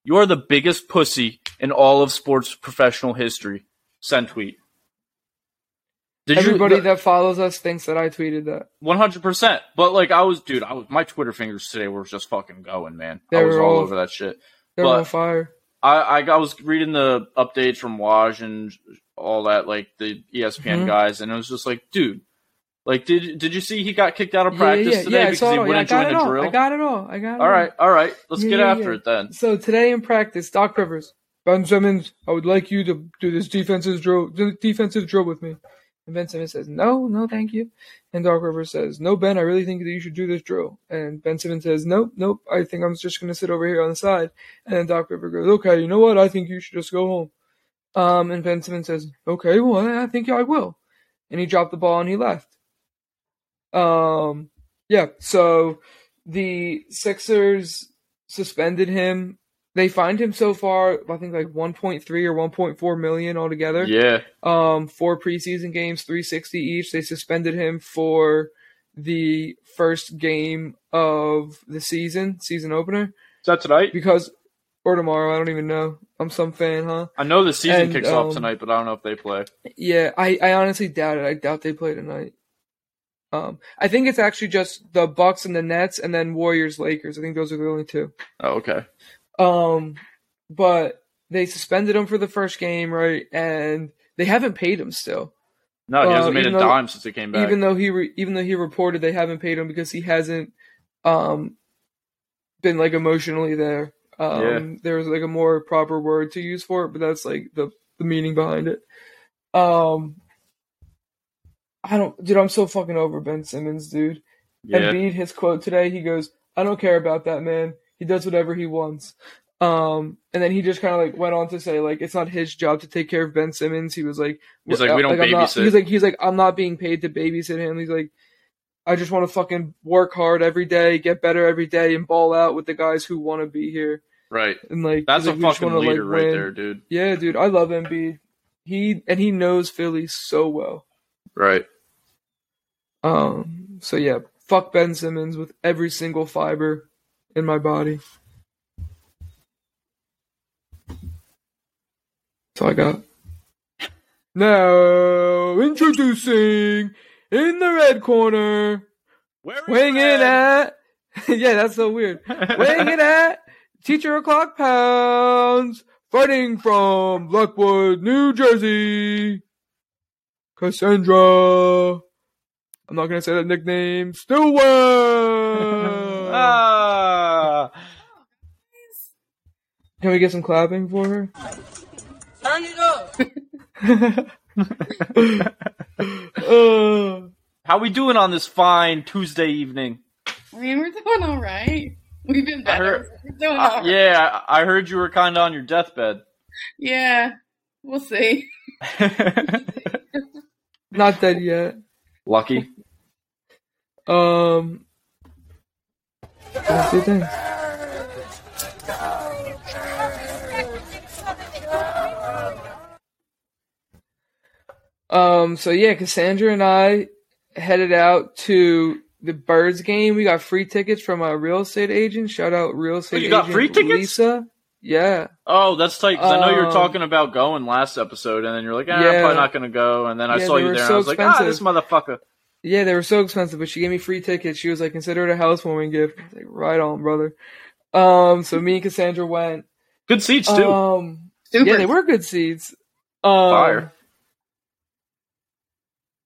you're the biggest pussy in all of sports professional history. Send tweet. Did Everybody you, the, that follows us thinks that I tweeted that. one hundred percent. But, like, I was, dude, I was, my Twitter fingers today were just fucking going, man. They I was all, all over that shit. They were on fire. I, I, I was reading the updates from Waj and all that, like the E S P N mm-hmm. guys, and it was just like, dude, like, did did you see he got kicked out of practice yeah, yeah, today yeah, because he wouldn't yeah, join a drill? I got it all. I got it all. All right, all right. Let's yeah, get yeah, after yeah. it then. So today in practice, Doc Rivers, Ben Simmons, I would like you to do this defensive drill, do defensive drill with me. And Ben Simmons says, no, no, thank you. And Doc Rivers says, no, Ben, I really think that you should do this drill. And Ben Simmons says, nope, nope, I think I'm just going to sit over here on the side. And then Doc Rivers goes, okay, you know what? I think you should just go home. Um, and Ben Simmons says, okay, well, I think I will. And he dropped the ball and he left. Um, yeah, so the Sixers suspended him. They fined him so far, I think, like one point three or one point four million altogether. Yeah. Um, four preseason games, three hundred sixty each. They suspended him for the first game of the season, season opener. Is that tonight? Because... Or tomorrow, I don't even know. I'm some fan, huh? I know the season and, kicks um, off tonight, but I don't know if they play. Yeah, I, I honestly doubt it. I doubt they play tonight. Um, I think it's actually just the Bucks and the Nets, and then Warriors, Lakers. I think those are the only two. Oh, okay. Um, but they suspended him for the first game, right? And they haven't paid him still. No, he hasn't uh, made a though, dime since he came back. Even though he re- even though he reported they haven't paid him because he hasn't um been like emotionally there. Um, yeah. There was like a more proper word to use for it, but that's like the, the meaning behind it. Um, I don't, dude, I'm so fucking over Ben Simmons, dude. Yeah. Embiid, his quote today, he goes, I don't care about that man. He does whatever he wants. Um, and then he just kind of like went on to say like, it's not his job to take care of Ben Simmons. He was like, he's like, we don't like, babysit. He's like, he's like, I'm not being paid to babysit him. He's like, I just want to fucking work hard every day, get better every day, and ball out with the guys who want to be here. Right. And like that's a fucking leader right there, dude. Yeah, dude. I love Embiid. He and he knows Philly so well. Right. Um, so yeah, fuck Ben Simmons with every single fiber in my body. That's all I got. Now introducing in the red corner. Where weighing in at yeah, that's so weird. Weighing it at Teacher O'Clock Pounds, fighting from Blackwood, New Jersey, Cassandra. I'm not going to say that nickname. Stillwell. Ah. Can we get some clapping for her? Turn it up. uh. How we doing on this fine Tuesday evening? I mean, we're doing all right. We've been better. I heard, We're doing all right. Yeah, I heard you were kind of on your deathbed. Yeah, we'll see. Not dead yet. Lucky. Um. That's your thing. Um. So yeah, Cassandra and I headed out to the Birds game. We got free tickets from a real estate agent. Shout out real estate agent. Oh, you got agent free tickets? Lisa. Yeah. Oh, that's tight. Because um, I know you were talking about going last episode, and then you're like, eh, yeah. I'm probably not going to go. And then I yeah, saw you there, so and I was expensive. like, ah, this motherfucker. Yeah, they were so expensive, but she gave me free tickets. She was like, consider it a housewarming gift. I was like, right on, brother. Um, so me and Cassandra went. Good seats, too. Um, yeah, they were good seats. Um, Fire.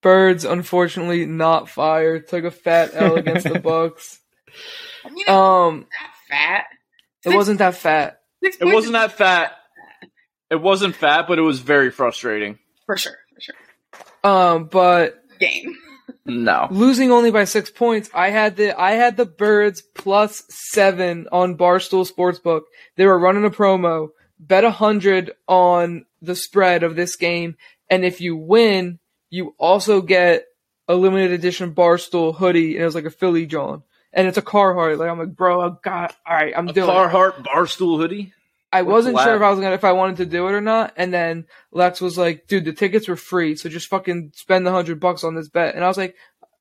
Birds, unfortunately, not fire. Took a fat L against the Bucks. I mean, um, that fat. Six, it wasn't that fat. It wasn't that fat. It wasn't fat, but it was very frustrating. For sure, for sure. Um, but game. No. Losing only by six points, I had the I had the Birds plus seven on Barstool Sportsbook. They were running a promo. Bet a hundred on the spread of this game, and if you win, you also get a limited edition Barstool hoodie, and it was like a Philly John. And it's a Carhartt. Like, I'm like, bro, oh God, all right, I'm a doing Carhartt it. Barstool hoodie? I What's wasn't lab? sure if I was gonna if I wanted to do it or not. And then Lex was like, dude, the tickets were free, so just fucking spend the hundred bucks on this bet. And I was like,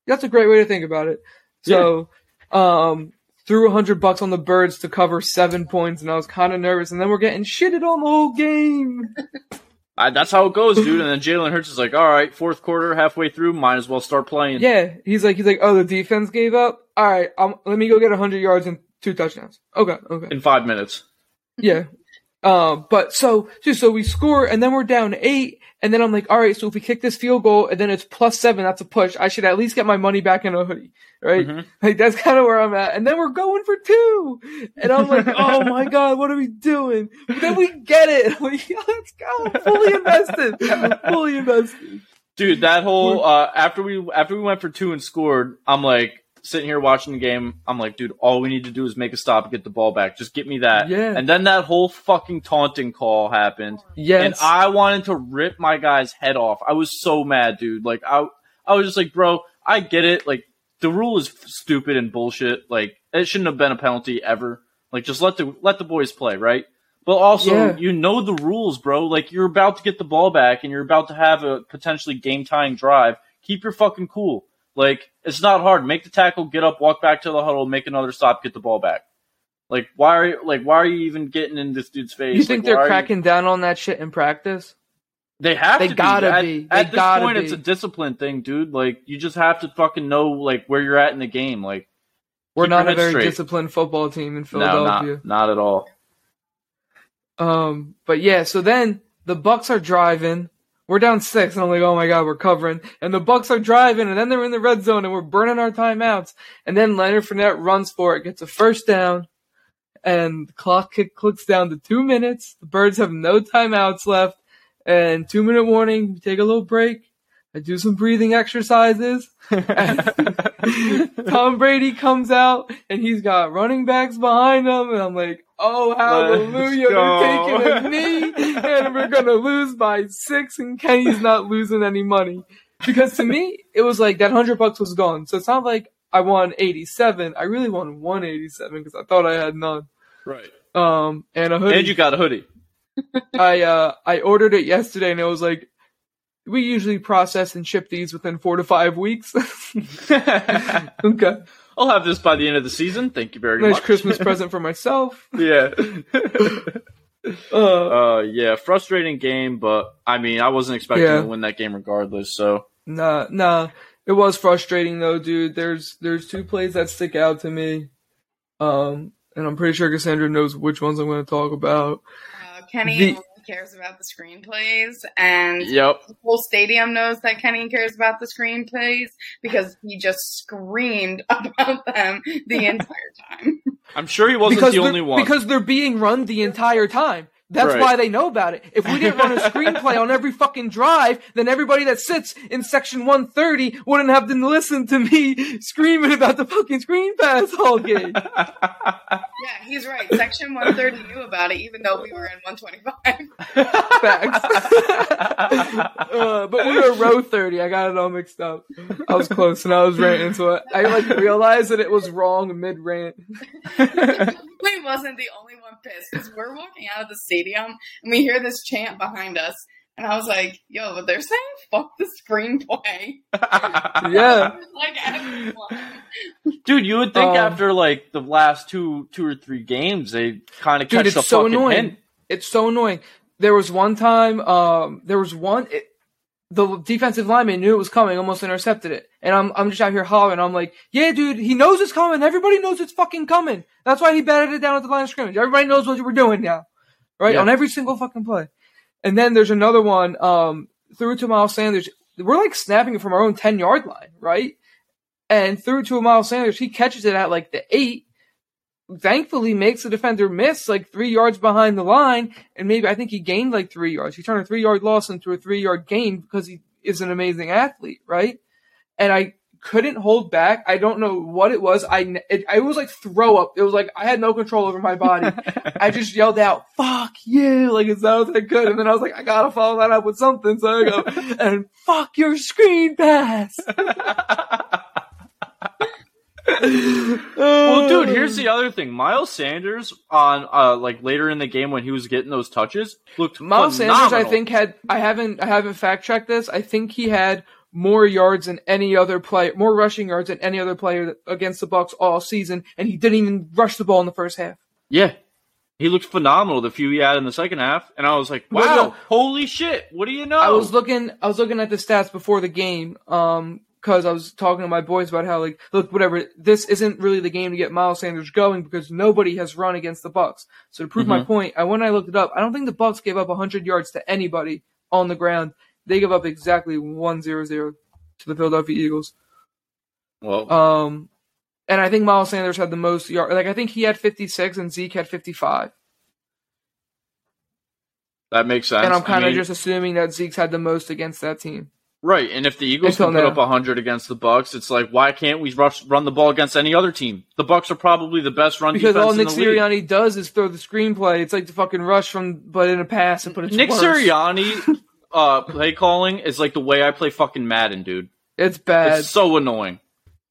that's a great way to think about it. So yeah. um threw a hundred bucks on the Birds to cover seven points, and I was kinda nervous, and then we're getting shitted on the whole game. I, that's how it goes, dude. And then Jalen Hurts is like, all right, fourth quarter, halfway through, might as well start playing. Yeah, he's like, he's like, oh, the defense gave up? All right, I'm, let me go get one hundred yards and two touchdowns. Okay, okay. In five minutes. Yeah. Uh, but so, dude, so we score, and then we're down eight, and then I'm like, all right, so if we kick this field goal, and then it's plus seven, that's a push. I should at least get my money back in a hoodie, right? Mm-hmm. Like, that's kind of where I'm at. And then we're going for two. And I'm like, oh, my God, what are we doing? But then we get it. I'm like, let's go. Fully invested. Fully invested. Dude, that whole uh, – after we after we went for two and scored, I'm like, sitting here watching the game, I'm like, dude, all we need to do is make a stop and get the ball back. Just get me that. Yeah. And then that whole fucking taunting call happened. Yes. And I wanted to rip my guy's head off. I was so mad, dude. Like, I I was just like, bro, I get it. Like, the rule is f- stupid and bullshit. Like, it shouldn't have been a penalty ever. Like, just let the let the boys play, right? But also, yeah. You know the rules, bro. Like, you're about to get the ball back and you're about to have a potentially game-tying drive. Keep your fucking cool. Like, it's not hard. Make the tackle, get up, walk back to the huddle, make another stop, get the ball back. Like, why are you, like, why are you even getting in this dude's face? You think like, they're cracking you... down on that shit in practice? They have they to gotta do. be. At, they at this gotta point, be. It's a discipline thing, dude. Like, you just have to fucking know, like, where you're at in the game. Like, we're not a very straight. disciplined football team in Philadelphia. No, not, not at all. Um, but yeah, so then the Bucks are driving. We're down six, and I'm like, oh, my God, we're covering. And the Bucks are driving, and then they're in the red zone, and we're burning our timeouts. And then Leonard Fournette runs for it, gets a first down, and the clock clicks down to two minutes. The Birds have no timeouts left, and two-minute warning. We take a little break. I do some breathing exercises. Tom Brady comes out, and he's got running backs behind him, and I'm like, oh, hallelujah, they're taking a knee, and we're going to lose by six, and Kenny's not losing any money. Because to me, it was like that hundred bucks was gone. So it's not like I won eighty-seven. I really won one eighty-seven because I thought I had none. Right. Um, and a hoodie. And you got a hoodie. I, uh, I ordered it yesterday, and it was like, we usually process and ship these within four to five weeks. Okay. I'll have this by the end of the season. Thank you very nice much. Nice Christmas present for myself. Yeah. uh, uh, yeah, frustrating game, but, I mean, I wasn't expecting yeah. to win that game regardless, so. Nah, nah. It was frustrating, though, dude. There's there's two plays that stick out to me, um, and I'm pretty sure Cassandra knows which ones I'm going to talk about. Uh, Kenny the- cares about the screenplays, and yep. the whole stadium knows that Kenny cares about the screenplays because he just screamed about them the entire time. I'm sure he wasn't because the only one. Because they're being run the entire time. That's right. Why they know about it. If we didn't run a screenplay on every fucking drive, then everybody that sits in section one thirty wouldn't have to listen to me screaming about the fucking screen pass all game. Yeah, he's right. Section one thirty knew about it, even though we were in one twenty-five. Facts. uh, but we were row thirty. I got it all mixed up. I was close and I was ranting, so I, I like realized that it was wrong mid-rant. We wasn't the only one pissed because we're walking out of the stadium and we hear this chant behind us, and I was like, yo, but they're saying fuck the screenplay. Yeah. Like everyone. Dude, you would think um, after like the last two two or three games they kind of catch it's the so fucking annoying. Hint. It's so annoying. There was one time um there was one it, the defensive lineman knew it was coming, almost intercepted it. And I'm I'm just out here hollering. I'm like, yeah, dude, he knows it's coming. Everybody knows it's fucking coming. That's why he batted it down at the line of scrimmage. Everybody knows what we're doing now, right? Yeah. On every single fucking play. And then there's another one um, through to Miles Sanders. we're like snapping it from our own ten-yard line, right? And through to Miles Sanders, he catches it at like the eight, thankfully makes the defender miss like three yards behind the line, and maybe I think he gained like three yards. He turned a three-yard loss into a three-yard gain because he is an amazing athlete, right? And I couldn't hold back. I don't know what it was. I it, it was like throw up. It was like I had no control over my body. I just yelled out, "Fuck you!" Like as loud as I could. And then I was like, I gotta follow that up with something. So I go, and fuck your screen pass. Well, dude, here's the other thing. Miles Sanders on uh, like later in the game when he was getting those touches looked Miles phenomenal. Sanders, I think had I haven't I haven't fact checked this. I think he had more yards than any other player, more rushing yards than any other player against the Bucks all season, and he didn't even rush the ball in the first half. Yeah, he looked phenomenal the few he had in the second half, and I was like, wow, wow. Holy shit, what do you know? I was looking, I was looking at the stats before the game. Um, Because I was talking to my boys about how, like, look, whatever, this isn't really the game to get Miles Sanders going because nobody has run against the Bucks. So to prove mm-hmm. my point, I, when I looked it up, I don't think the Bucks gave up one hundred yards to anybody on the ground. They gave up exactly one zero zero to the Philadelphia Eagles. Well, um, and I think Miles Sanders had the most yards. Like, I think he had fifty-six and Zeke had fifty-five. That makes sense. And I'm kind of I mean... just assuming that Zeke's had the most against that team. Right, and if the Eagles Until can put now. up one hundred against the Bucks, it's like, why can't we rush, run the ball against any other team? The Bucks are probably the best run because defense in the league. Because all Nick Sirianni does is throw the screenplay. It's like the fucking rush from, but in a pass and put it to Nick worse. Sirianni uh, play calling is like the way I play fucking Madden, dude. It's bad. It's so annoying.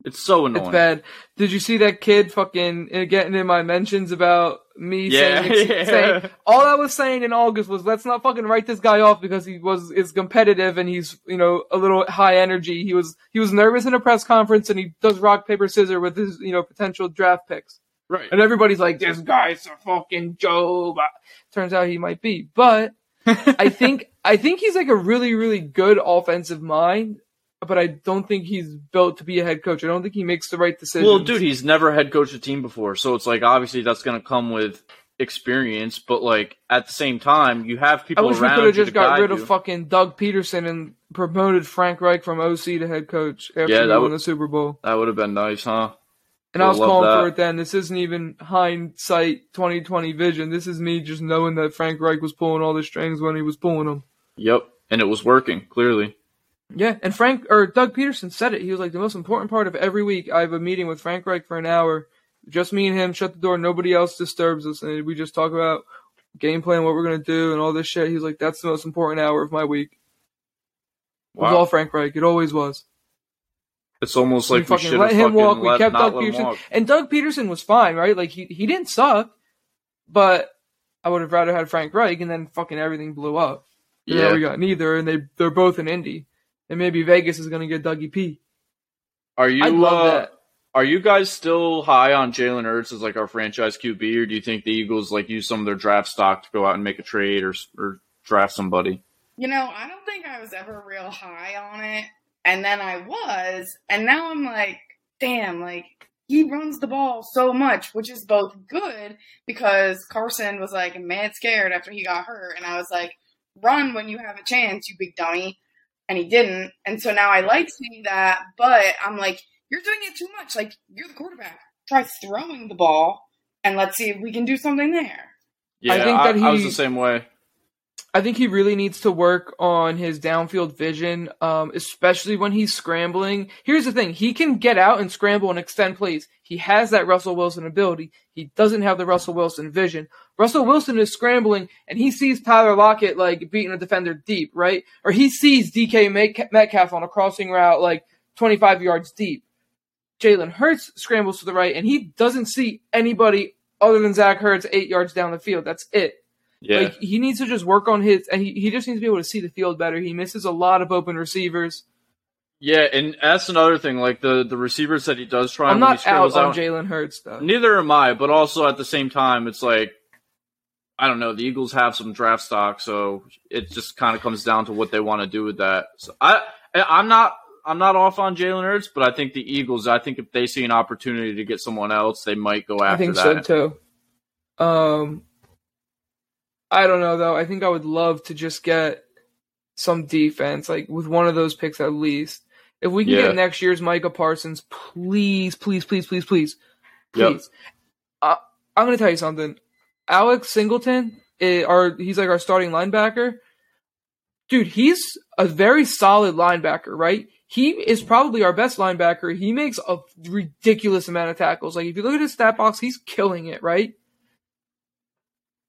It's so annoying. It's bad. Did you see that kid fucking getting in my mentions about me yeah, saying, yeah. saying all I was saying in August was let's not fucking write this guy off because he was is competitive and he's, you know, a little high energy. He was he was nervous in a press conference and he does rock paper scissors with his, you know, potential draft picks. Right. And everybody's like, this guy's a fucking joke. Turns out he might be, but I think I think he's like a really really good offensive mind. But I don't think he's built to be a head coach. I don't think he makes the right decisions. Well, dude, he's never head coached a team before. So it's like, obviously, that's going to come with experience. But, like, at the same time, you have people around you. I wish we could have just got rid of fucking Doug Peterson and promoted Frank Reich from O C to head coach after yeah, that won the Super Bowl. That would have been nice, huh? And I was calling for it then. This isn't even hindsight twenty twenty vision. This is me just knowing that Frank Reich was pulling all the strings when he was pulling them. Yep. And it was working, clearly. Yeah, and Frank or Doug Peterson said it. He was like, the most important part of every week, I have a meeting with Frank Reich for an hour. Just me and him, shut the door, nobody else disturbs us, and we just talk about game plan, what we're going to do, and all this shit. He was like, that's the most important hour of my week. Wow. It was all Frank Reich. It always was. It's almost like we, we should have fucking let him walk. We kept Doug Peterson. And Doug Peterson was fine, right? Like, he, he didn't suck, but I would have rather had Frank Reich, and then fucking everything blew up. And yeah. We got neither, and they, they're both in Indy. And maybe Vegas is going to get Dougie P. Are you uh, are you guys still high on Jalen Hurts as like our franchise Q B, or do you think the Eagles like use some of their draft stock to go out and make a trade or or draft somebody? You know, I don't think I was ever real high on it, and then I was, and now I'm like, damn, like he runs the ball so much, which is both good because Carson was like mad scared after he got hurt, and I was like, run when you have a chance, you big dummy. And he didn't. And so now I like seeing that, but I'm like, you're doing it too much. Like, you're the quarterback. Try throwing the ball, and let's see if we can do something there. Yeah, I, think that I, he, I was the same way. I think he really needs to work on his downfield vision, um, especially when he's scrambling. Here's the thing. He can get out and scramble and extend plays. He has that Russell Wilson ability. He doesn't have the Russell Wilson vision. Russell Wilson is scrambling, and he sees Tyler Lockett, like, beating a defender deep, right? Or he sees D K Metcalf on a crossing route, like, twenty-five yards deep. Jalen Hurts scrambles to the right, and he doesn't see anybody other than Zach Ertz eight yards down the field. That's it. Yeah. Like, he needs to just work on his – and he, he just needs to be able to see the field better. He misses a lot of open receivers. Yeah, and that's another thing. Like, the, the receivers that he does try and when he scrambles out. I'm not out on Jalen Hurts, though. Neither am I, but also at the same time, it's like, I don't know, the Eagles have some draft stock, so it just kind of comes down to what they want to do with that. So I, I'm not I'm not off on Jalen Hurts, but I think the Eagles, I think if they see an opportunity to get someone else, they might go after that. I think that. so, too. Um, I don't know, though. I think I would love to just get some defense, like with one of those picks at least. If we can yeah. get next year's Micah Parsons, please, please, please, please, please, please. Yep. Uh, I'm going to tell you something. Alex Singleton, is our, he's like our starting linebacker. Dude, he's a very solid linebacker, right? He is probably our best linebacker. He makes a ridiculous amount of tackles. Like, if you look at his stat box, he's killing it, right?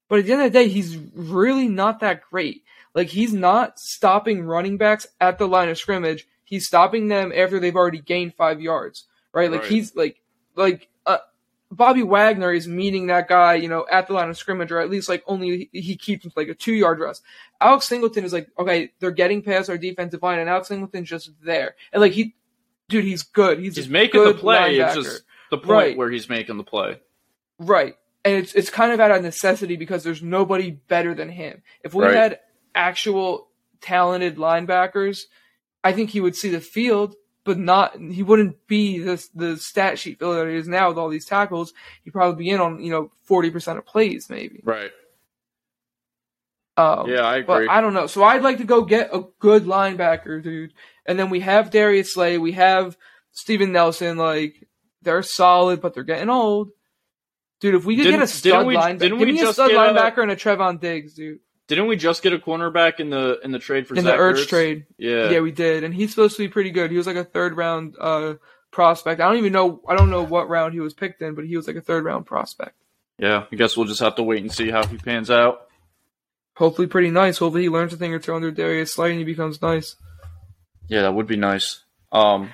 But at the end of the day, he's really not that great. Like, he's not stopping running backs at the line of scrimmage. He's stopping them after they've already gained five yards, right? Like, right. he's like, like, uh, Bobby Wagner is meeting that guy, you know, at the line of scrimmage, or at least like only he keeps like a two yard rush. Alex Singleton is like, okay, they're getting past our defensive line, and Alex Singleton's just there. And like, he, dude, he's good. He's, he's making good the play. Linebacker. It's just the point right. where he's making the play. Right. And it's, it's kind of out of necessity because there's nobody better than him. If we right. had actual talented linebackers, I think he would see the field, but not he wouldn't be this the stat sheet filler that he is now with all these tackles. He'd probably be in on, you know, forty percent of plays maybe. Right. Um, yeah, I agree. But I don't know. So I'd like to go get a good linebacker, dude. And then we have Darius Slay, we have Steven Nelson. Like, they're solid, but they're getting old, dude. If we could didn't, get a stud linebacker, give we me just a stud linebacker a, and a Trevon Diggs, dude. Didn't we just get a cornerback in the in the trade for in Zach the Ertz trade? Yeah, yeah, we did, and he's supposed to be pretty good. He was like a third round uh, prospect. I don't even know. I don't know what round he was picked in, but he was like a third round prospect. Yeah, I guess we'll just have to wait and see how he pans out. Hopefully, pretty nice. Hopefully, he learns a thing or two under Darius Slay and he becomes nice. Yeah, that would be nice. Um,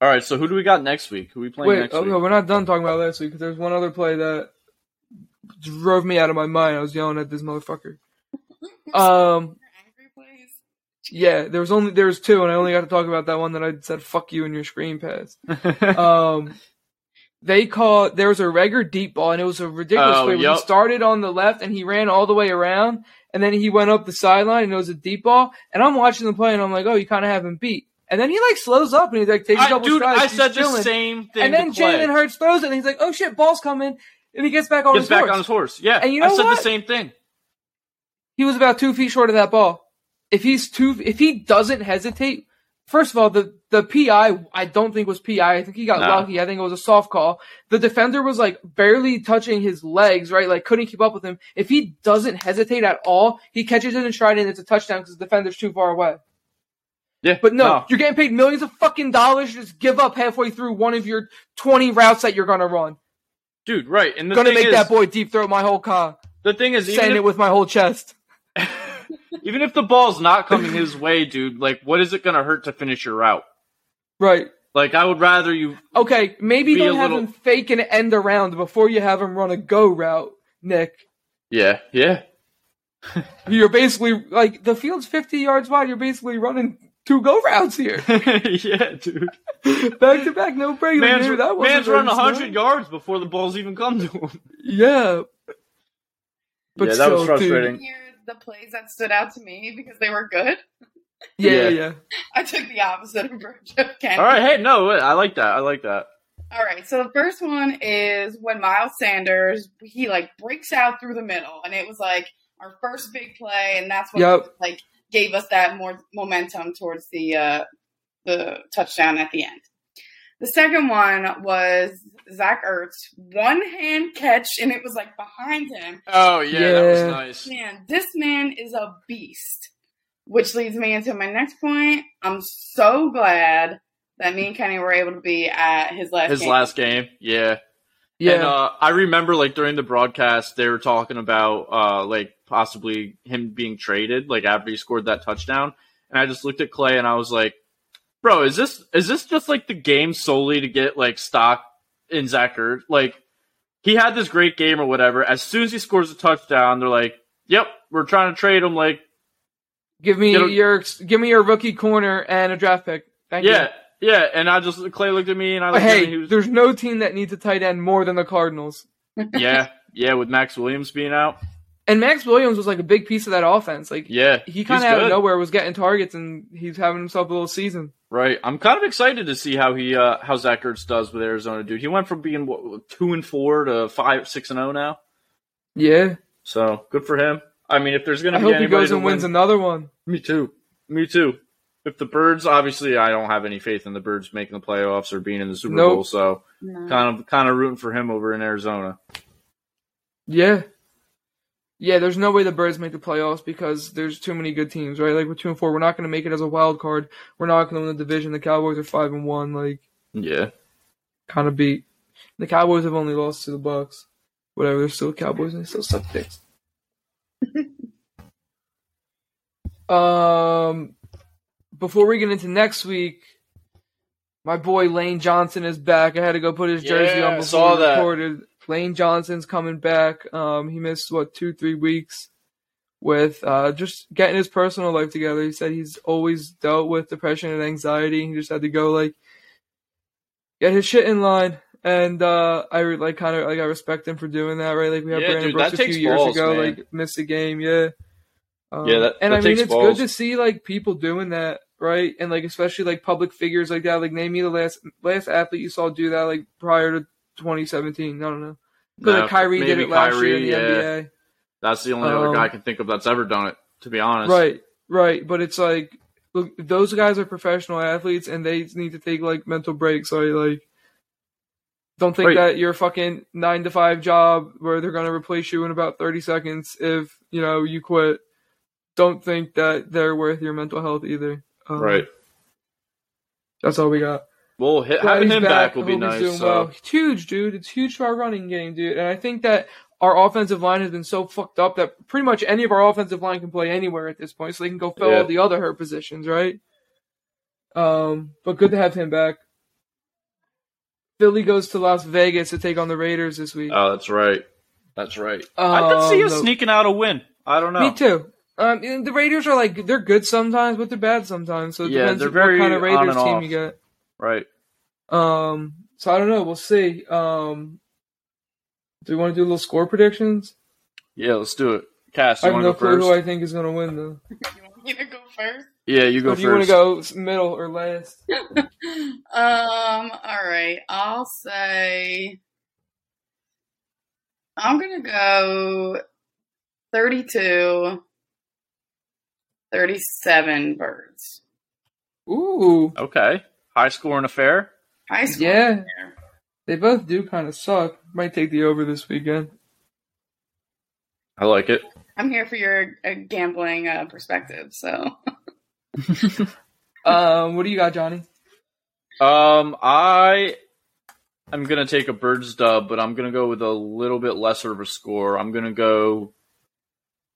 all right, so who do we got next week? Who are we playing wait, next okay, week? We're not done talking about last week because there's one other play that drove me out of my mind. I was yelling at this motherfucker. Um. Yeah, there was only there was two, and I only got to talk about that one that I said "fuck you" in your screen pass. um, they called there was a regular deep ball, and it was a ridiculous oh, play. Yep. He started on the left, and he ran all the way around, and then he went up the sideline, and it was a deep ball. And I'm watching the play, and I'm like, "Oh, you kind of have him beat." And then he like slows up, and he's like, "Takes a double dude, strides." I said chilling. The same thing. And then Jalen Hurts throws it, and he's like, "Oh shit, ball's coming!" And he gets back on gets his back horse. on his horse. Yeah, and you know I said what? the same thing. He was about two feet short of that ball. If he's two, if he doesn't hesitate, first of all, the, the P I, I don't think was P I. I think he got no. lucky. I think it was a soft call. The defender was like barely touching his legs, right? Like couldn't keep up with him. If he doesn't hesitate at all, he catches it in stride and it's a touchdown because the defender's too far away. Yeah, but no, no, you're getting paid millions of fucking dollars. Just give up halfway through one of your twenty routes that you're gonna run, dude. Right, and the gonna thing make is, that boy deep throat my whole car. The thing is, saying if- it with my whole chest. Even if the ball's not coming his way, dude, like, what is it going to hurt to finish your route? Right. Like, I would rather you... Okay, maybe don't have little... him fake an end around before you have him run a go route, Nick. Yeah, yeah. You're basically, like, the field's fifty yards wide. You're basically running two go routes here. Yeah, dude. Back to back, no break. Man's, like, that man's running one hundred smart. yards before the ball's even come to him. Yeah. But yeah, that so, was frustrating. Dude, the plays that stood out to me because they were good. Yeah, yeah, yeah. I took the opposite approach. Okay. All right, hey, no, I like that. I like that. All right, so the first one is when Miles Sanders, he, like, breaks out through the middle, and it was, like, our first big play, and that's what, yep. like, gave us that more momentum towards the uh, the touchdown at the end. The second one was Zach Ertz, one-hand catch, and it was, like, behind him. Oh, yeah, yeah, that was nice. Man, this man is a beast, which leads me into my next point. I'm so glad that me and Kenny were able to be at his last his game. His last game, yeah. Yeah. And uh, I remember, like, during the broadcast, they were talking about, uh, like, possibly him being traded, like, after he scored that touchdown. And I just looked at Clay, and I was like, bro, is this is this just, like, the game solely to get, like, stock in Zach Ertz? Like, he had this great game or whatever. As soon as he scores a touchdown, they're like, yep, we're trying to trade him. Like, give me a- your give me your rookie corner and a draft pick. Thank yeah, you. Yeah, and I just, Clay looked at me, and I looked hey, at him. And he was, there's no team that needs a tight end more than the Cardinals. Yeah, yeah, with Max Williams being out. And Max Williams was, like, a big piece of that offense. Like, yeah, he kind of out good. of nowhere was getting targets, and he's having himself a little season. Right. I'm kind of excited to see how he, uh, how Zach Ertz does with Arizona, dude. He went from being what, two and four to five, six and zero now. Yeah. So good for him. I mean, if there's gonna, I be hope he goes and win, wins another one. Me too. Me too. If the Birds, obviously, I don't have any faith in the Birds making the playoffs or being in the Super nope. Bowl. So no. kind of, kind of rooting for him over in Arizona. Yeah, yeah. There's no way the Birds make the playoffs because there's too many good teams, right? Like we're two and four. We're not going to make it as a wild card. We're not going to win the division. The Cowboys are five and one. Like yeah, kind of beat. The Cowboys have only lost to the Bucks. Whatever. They're still Cowboys and they still suck dicks. um. Before we get into next week, my boy Lane Johnson is back. I had to go put his jersey yeah, on before saw we recorded. That. Lane Johnson's coming back. Um, he missed, what, two, three weeks with uh, just getting his personal life together. He said he's always dealt with depression and anxiety. He just had to go, like, get his shit in line. And uh, I like kind of like I respect him for doing that, right? Like we had yeah, Brandon dude, Brooks a few years balls, ago, man. Like missed a game, yeah. Um, yeah, that, and that I mean it's balls. Good to see like people doing that. Right, and like especially like public figures like that. Like, name me the last last athlete you saw do that like prior to twenty seventeen. No, no, no. But no, like Kyrie did it last Kyrie, year in the yeah. N B A. That's the only um, other guy I can think of that's ever done it. To be honest, right, right. But it's like, look, those guys are professional athletes, and they need to take like mental breaks. So like, don't think right. that your fucking nine to five job where they're gonna replace you in about thirty seconds if you know you quit. Don't think that they're worth your mental health either. Um, right. That's all we got. Well, hit, having him back, back will be nice. So. Well. It's huge, dude. It's huge for our running game, dude. And I think that our offensive line has been so fucked up that pretty much any of our offensive line can play anywhere at this point, so they can go fill yeah. all the other hurt positions, right? Um, but good to have him back. Philly goes to Las Vegas to take on the Raiders this week. Oh, that's right. That's right. Um, I could see us no. sneaking out a win. I don't know. Me too. Um, and the Raiders are like, they're good sometimes, but they're bad sometimes. So it yeah, depends on what kind of Raiders team you get. Right. Um, so I don't know. We'll see. Um, do you want to do a little score predictions? Yeah, let's do it. Cass, you want to go first? I have no clue who I think is going to win, though. You want me to go first? Yeah, you go first. If you want to go middle or last. um. All right. I'll say I'm going to go thirty-two. Thirty-seven Birds. Ooh. Okay. High scoring affair. High scoring yeah. affair. They both do kind of suck. Might take the over this weekend. I like it. I'm here for your uh, gambling uh, perspective. So. um. What do you got, Johnny? Um. I am gonna take a Birds dub, but I'm gonna go with a little bit lesser of a score. I'm gonna go.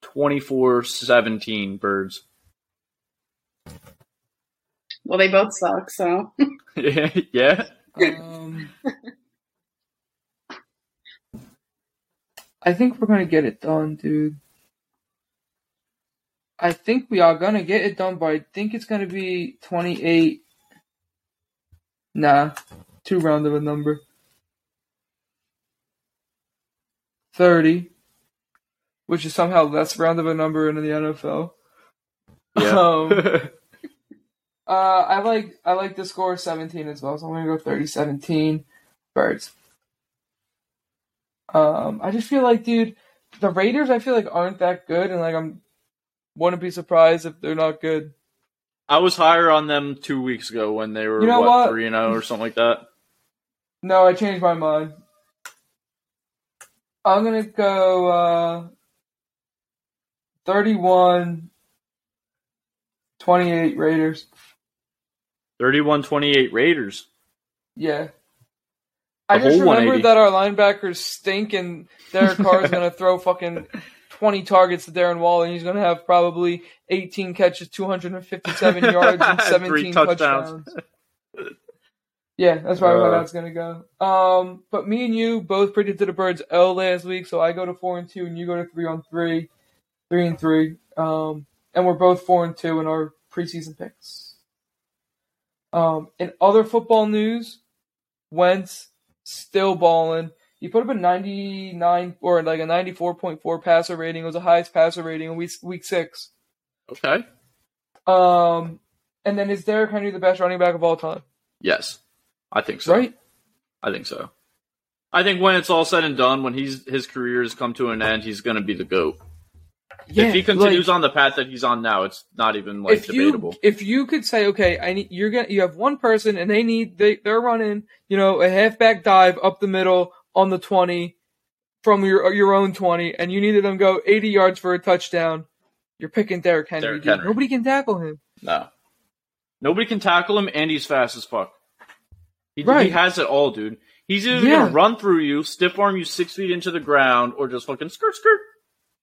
twenty-four seventeen Birds. Well, they both suck, so. yeah. yeah. Um, I think we're going to get it done, dude. I think we are going to get it done, but I think it's going to be twenty-eight. Nah, too round of a number. thirty. Which is somehow less round of a number in the N F L. Yeah. Um, uh, I like I like the score seventeen as well, so I'm going to go thirty seventeen Birds. Um, I just feel like, dude, the Raiders I feel like aren't that good, and like I'm wouldn't be surprised if they're not good. I was higher on them two weeks ago when they were, you know what, what? three and oh or something like that. No, I changed my mind. I'm going to go... Uh, thirty-one twenty-eight Raiders. thirty-one twenty-eight Raiders? Yeah. I just remembered that our linebackers stink and Derek Carr is going to throw fucking twenty targets to Darren Waller and he's going to have probably eighteen catches, two hundred fifty-seven yards, and seventeen touchdowns. touchdowns. Yeah, that's probably uh, how that's going to go. Um, but me and you both predicted the Birds L last week, so I go to four and two and you go to three on three. Three and three, um, and we're both four and two in our preseason picks. Um, in other football news, Wentz still balling. He put up a ninety-nine or like a ninety-four point four passer rating. It was the highest passer rating in week week six. Okay. Um, and then is Derrick Henry the best running back of all time? Yes, I think so. Right? I think so. I think when it's all said and done, when he's his career has come to an end, he's going to be the GOAT. Yeah, if he continues like, on the path that he's on now, it's not even like if debatable. You, if you could say, okay, I need, you're gonna, you have one person and they need they they're running, you know, a halfback dive up the middle on the twenty from your your own twenty, and you needed them to go eighty yards for a touchdown. You're picking Derrick Henry. Derrick Henry. Nobody can tackle him. No, nobody can tackle him, and he's fast as fuck. He, right. he has it all, dude. He's either yeah. gonna run through you, stiff arm you six feet into the ground, or just fucking skirt skirt.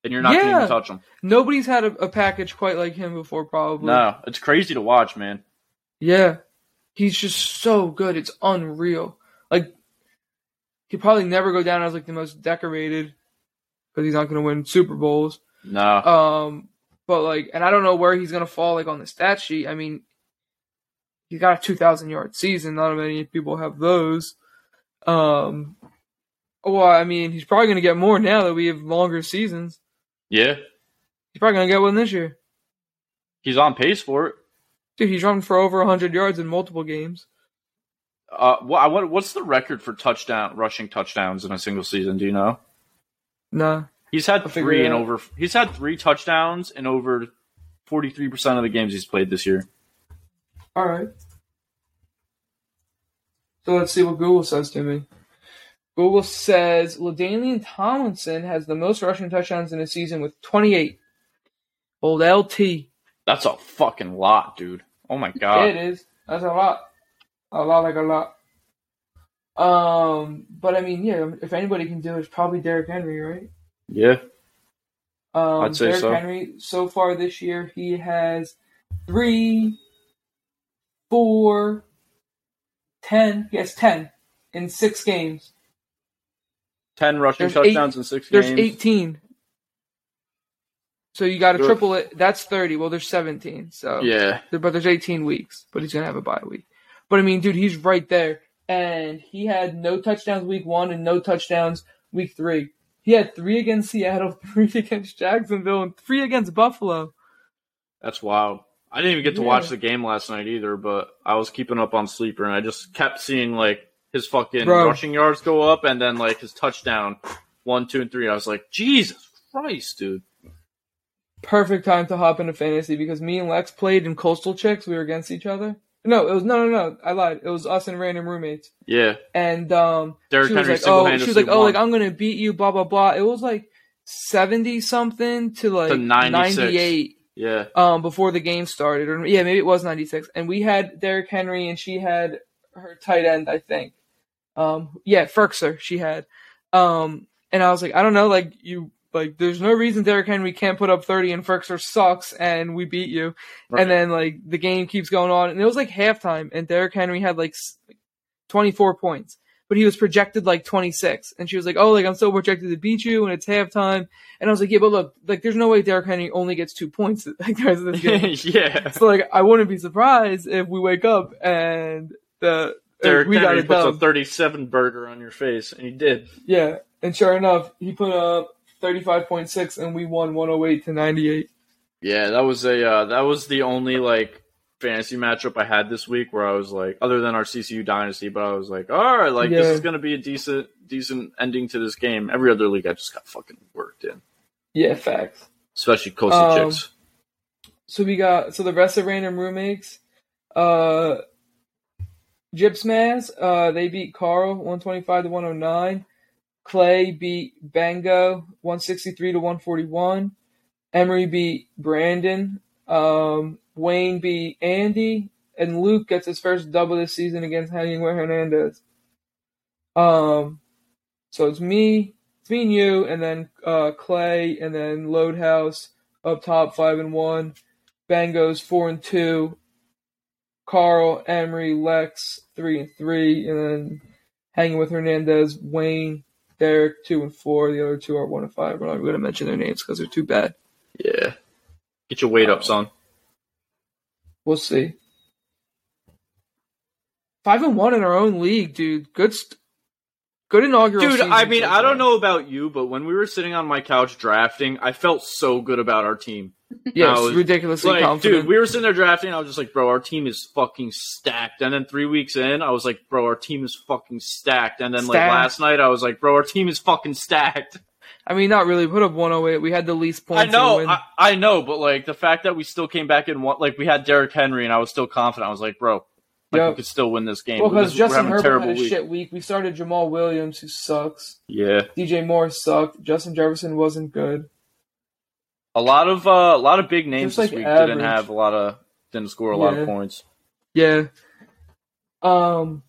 And you're not yeah. going to even touch him. Nobody's had a, a package quite like him before, probably. No, it's crazy to watch, man. Yeah. He's just so good. It's unreal. Like, he'd probably never go down as, like, the most decorated because he's not going to win Super Bowls. No. Um, but, like, and I don't know where he's going to fall, like, on the stat sheet. I mean, he's got a two thousand yard season. Not many people have those. Um, well, I mean, he's probably going to get more now that we have longer seasons. Yeah. He's probably going to get one this year. He's on pace for it. Dude, he's run for over one hundred yards in multiple games. Uh, what, What's the record for touchdown rushing touchdowns in a single season? Do you know? No. He's had three and over. He's had three touchdowns in over forty-three percent of the games he's played this year. All right. So let's see what Google says to me. Google says LaDainian Tomlinson has the most rushing touchdowns in a season with twenty-eight. Old L T. That's a fucking lot, dude. Oh, my God. It is. That's a lot. A lot like a lot. Um, But, I mean, yeah, if anybody can do it, it's probably Derrick Henry, right? Yeah. Um, I'd say Derrick so. Derrick Henry, so far this year, he has three, four, ten. He has ten in six games. Ten rushing there's touchdowns eight, in six there's games. There's eighteen. So you got to sure. triple it. That's thirty. Well, there's seventeen. So yeah. But there's eighteen weeks. But he's going to have a bye week. But, I mean, dude, he's right there. And he had no touchdowns week one and no touchdowns week three. He had three against Seattle, three against Jacksonville, and three against Buffalo. That's wild. I didn't even get to yeah. watch the game last night either, but I was keeping up on Sleeper, and I just kept seeing, like, his fucking Bro. rushing yards go up, and then, like, his touchdown, one, two, and three. I was like, Jesus Christ, dude. Perfect time to hop into fantasy because me and Lex played in Coastal Chicks. We were against each other. No, it was – no, no, no. I lied. It was us and random roommates. Yeah. And um, Derrick she was Henry like, oh, she was like, won. oh, like, I'm going to beat you, blah, blah, blah. It was, like, seventy-something to, like, to ninety-eight. Yeah. Um, before the game started. Or, yeah, maybe it was ninety-six. And we had Derrick Henry, and she had her tight end, I think. Um, yeah, Ferkser, she had. Um, and I was like, I don't know, like, you, like, there's no reason Derrick Henry can't put up thirty and Ferkser sucks and we beat you. Right. And then, like, the game keeps going on. And it was, like, halftime, and Derrick Henry had, like, twenty-four points. But he was projected, like, twenty-six. And she was like, oh, like, I'm still projected to beat you, and it's halftime. And I was like, yeah, but look, like, there's no way Derrick Henry only gets two points, like, the rest of this game. yeah. So, like, I wouldn't be surprised if we wake up and the... Derrick we Henry puts dub. a thirty-seven burger on your face, and he did. Yeah, and sure enough, he put up thirty-five point six, and we won one oh eight to ninety-eight. Yeah, that was a uh, that was the only like fantasy matchup I had this week where I was like, other than our C C U dynasty, but I was like, all right, like yeah. this is gonna be a decent decent ending to this game. Every other league, I just got fucking worked in. Yeah, facts. Especially Coastal um, Chicks. So we got so the rest of random roommates. Uh. Gypsmas, uh, they beat Carl one twenty-five to one oh nine. Clay beat Bango one sixty-three to one forty-one. Emery beat Brandon. Um, Wayne beat Andy, and Luke gets his first double this season against Javier Hernandez. Um, so it's me, it's me and you, and then uh, Clay, and then Loadhouse up top five and one. Bango's four and two. Carl, Emery, Lex, three and three, and then hanging with Hernandez, Wayne, Derek, two and four. The other two are one and five. We're not going to mention their names because they're too bad. Yeah, get your weight up, son. We'll see. Five and one in our own league, dude. Good, st- good inaugural. Dude, I mean, I don't know about you, but when we were sitting on my couch drafting, I felt so good about our team. Yeah, it's ridiculously like, confident. Dude, we were sitting there drafting, and I was just like, bro, our team is fucking stacked. And then three weeks in, I was like, bro, our team is fucking stacked. And then stacked. like last night, I was like, bro, our team is fucking stacked. I mean, not really. We put up one oh eight. We had the least points. I know, I, I know, but like the fact that we still came back and won, like we had Derrick Henry, and I was still confident. I was like, bro, like yep. we could still win this game. Well, because Justin Herbert had a week. shit week. We started Jamal Williams, who sucks. Yeah. D J Moore sucked. Justin Jefferson wasn't good. A lot of uh, a lot of big names like this week average. didn't have a lot of didn't score a yeah. lot of points. Yeah. Um.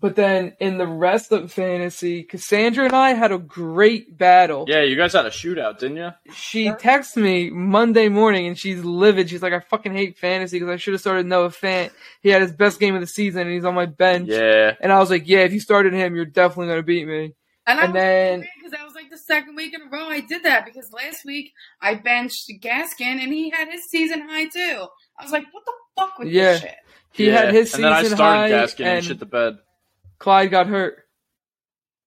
But then in the rest of fantasy, Cassandra and I had a great battle. Yeah, you guys had a shootout, didn't you? She texted me Monday morning, and she's livid. She's like, I fucking hate fantasy because I should have started Noah Fant. He had his best game of the season, and he's on my bench. Yeah. And I was like, yeah, if you started him, you're definitely going to beat me. And, and I then because that was like the second week in a row I did that, because last week I benched Gaskin, and he had his season high, too. I was like, what the fuck with yeah. this shit? He yeah. had his season high. And then I started Gaskin and, and shit the bed. Clyde got hurt.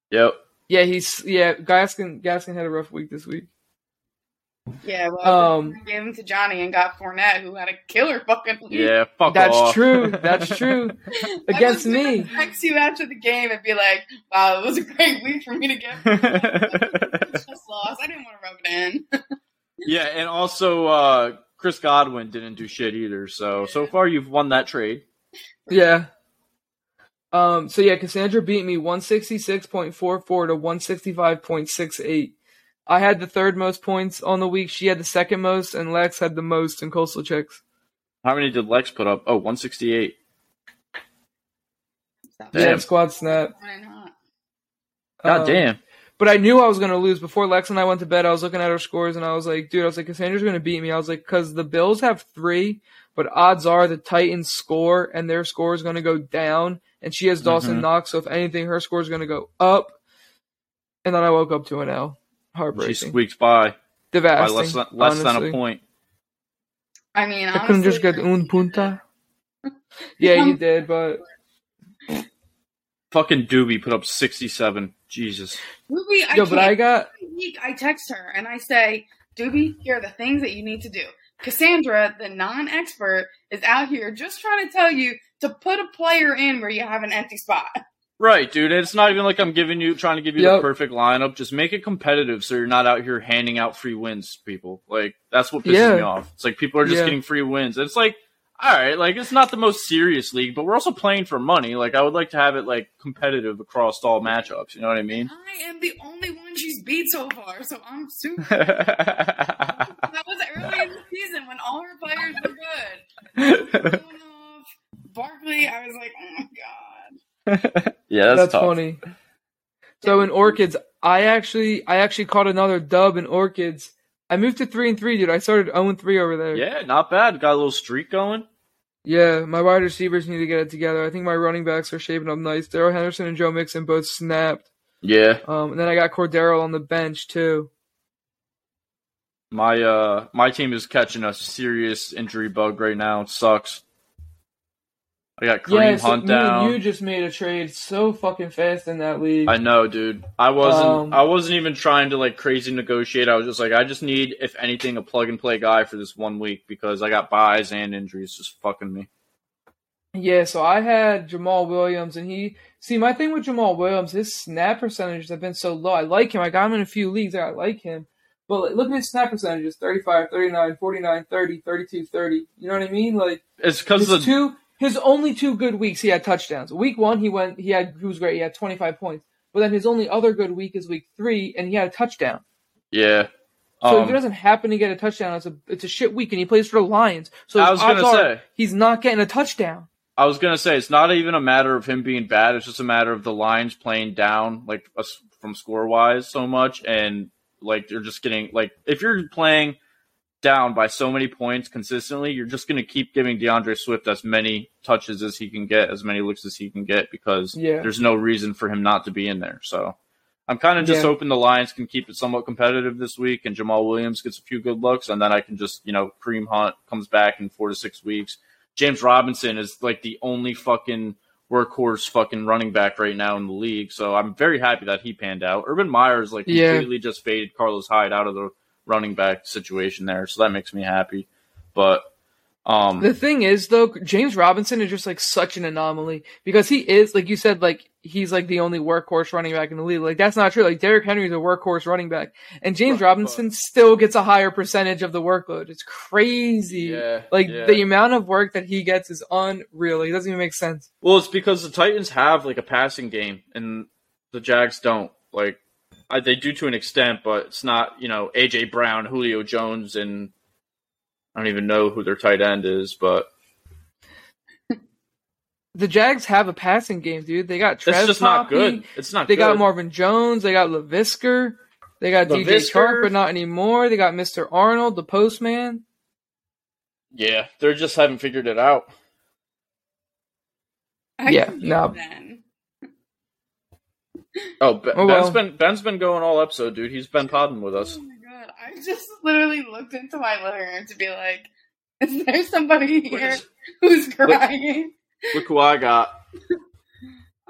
Yep. Yeah, he's yeah. Gaskin Gaskin had a rough week this week. Yeah, well, um, I gave him to Johnny and got Fournette, who had a killer fucking week. Yeah, fuck That's off. true. That's true. Against me. I text you after the game and be like, "Wow, it was a great week for me to get." Just lost. I didn't want to rub it in. Yeah, and also uh, Chris Godwin didn't do shit either. So yeah. so far, you've won that trade. Yeah. Um, so, yeah, Cassandra beat me one sixty-six point four four to one sixty-five point six eight. I had the third most points on the week. She had the second most, and Lex had the most in Coastal Chicks. How many did Lex put up? Oh, one sixty-eight. Damn. Yeah, squad snap. Why not? God um, damn. But I knew I was going to lose. Before Lex and I went to bed, I was looking at our scores, and I was like, dude, I was like, Cassandra's going to beat me. I was like, because the Bills have three, but odds are the Titans score, and their score is going to go down. And she has Dawson mm-hmm. Knox, so if anything, her score is going to go up. And then I woke up to an L. Heartbreaking. She squeaks by. Devastating. By less than, less than a point. I mean, honestly. I couldn't just get un punta. Yeah, you did, but. Fucking Doobie put up sixty-seven. Jesus. Doobie, I Yo, but I got. Every week I text her and I say, Doobie, here are the things that you need to do. Cassandra, the non-expert, is out here just trying to tell you to put a player in where you have an empty spot. Right, dude. It's not even like I'm giving you, trying to give you yep. the perfect lineup. Just make it competitive so you're not out here handing out free wins to people. Like, that's what pisses yeah. me off. It's like people are just yeah. getting free wins. It's like, all right, like, it's not the most serious league, but we're also playing for money. Like, I would like to have it, like, competitive across all matchups. You know what I mean? I am the only one she's beat so far, so I'm super. That was early in the season when all her players were good. Barkley, I was like, oh my god. Yeah, that's, that's tough. Funny. So in Orchids, I actually, I actually caught another dub in Orchids. I moved to three and three, dude. I started zero and three over there. Yeah, not bad. Got a little streak going. Yeah, my wide receivers need to get it together. I think my running backs are shaping up nice. Darrell Henderson and Joe Mixon both snapped. Yeah. Um, and then I got Cordero on the bench too. My uh, my team is catching a serious injury bug right now. It sucks. I got Kareem yeah, so Hunt down. You just made a trade so fucking fast in that league. I know, dude. I wasn't. Um, I wasn't even trying to like crazy negotiate. I was just like, I just need, if anything, a plug and play guy for this one week because I got buys and injuries just fucking me. Yeah, so I had Jamal Williams, and he see my thing with Jamal Williams. His snap percentages have been so low. I like him. I got him in a few leagues. I like him. But look at his snap percentages: thirty-five, thirty-nine, forty-nine, thirty, thirty-two, thirty. You know what I mean? Like it's because the two. His only two good weeks, he had touchdowns. Week one, he went, he had, he was great. He had twenty-five points. But then his only other good week is week three, and he had a touchdown. Yeah. So um, if he doesn't happen to get a touchdown, it's a it's a shit week, and he plays for the Lions. So I was gonna are, say he's not getting a touchdown. I was gonna say it's not even a matter of him being bad. It's just a matter of the Lions playing down like us from score wise so much, and like they're just getting like if you're playing down by so many points consistently, you're just going to keep giving DeAndre Swift as many touches as he can get, as many looks as he can get, because yeah. there's no reason for him not to be in there. So I'm kind of just yeah. hoping the Lions can keep it somewhat competitive this week and Jamal Williams gets a few good looks, and then I can just, you know, Kareem Hunt comes back in four to six weeks. James Robinson is like the only fucking workhorse fucking running back right now in the league, so I'm very happy that he panned out. Urban Meyer is like completely yeah. just faded Carlos Hyde out of the running back situation there, so that makes me happy. But Um, the thing is, though, James Robinson is just like such an anomaly because he is, like you said, like he's like the only workhorse running back in the league. Like that's not true. Like Derrick Henry is a workhorse running back, and James but, Robinson but. still gets a higher percentage of the workload. It's crazy. Yeah, like yeah. the amount of work that he gets is unreal. It doesn't even make sense. Well, it's because the Titans have like a passing game, and the Jags don't. Like I, they do to an extent, but it's not, you know, A J Brown, Julio Jones, and I don't even know who their tight end is, but the Jags have a passing game, dude. They got Trev. It's just Poppy. Not good. It's not. They good. got Marvin Jones. They got LaVisca. They got LaVisca. D J Chark, but not anymore. They got Mister Arnold, the postman. Yeah, they just haven't figured it out. I yeah, no. Ben. Oh, Ben, oh well. Ben's been Ben's been going all episode, dude. He's been podding with us. I just literally looked into my living room to be like, is there somebody here is, who's crying? Look, look who I got.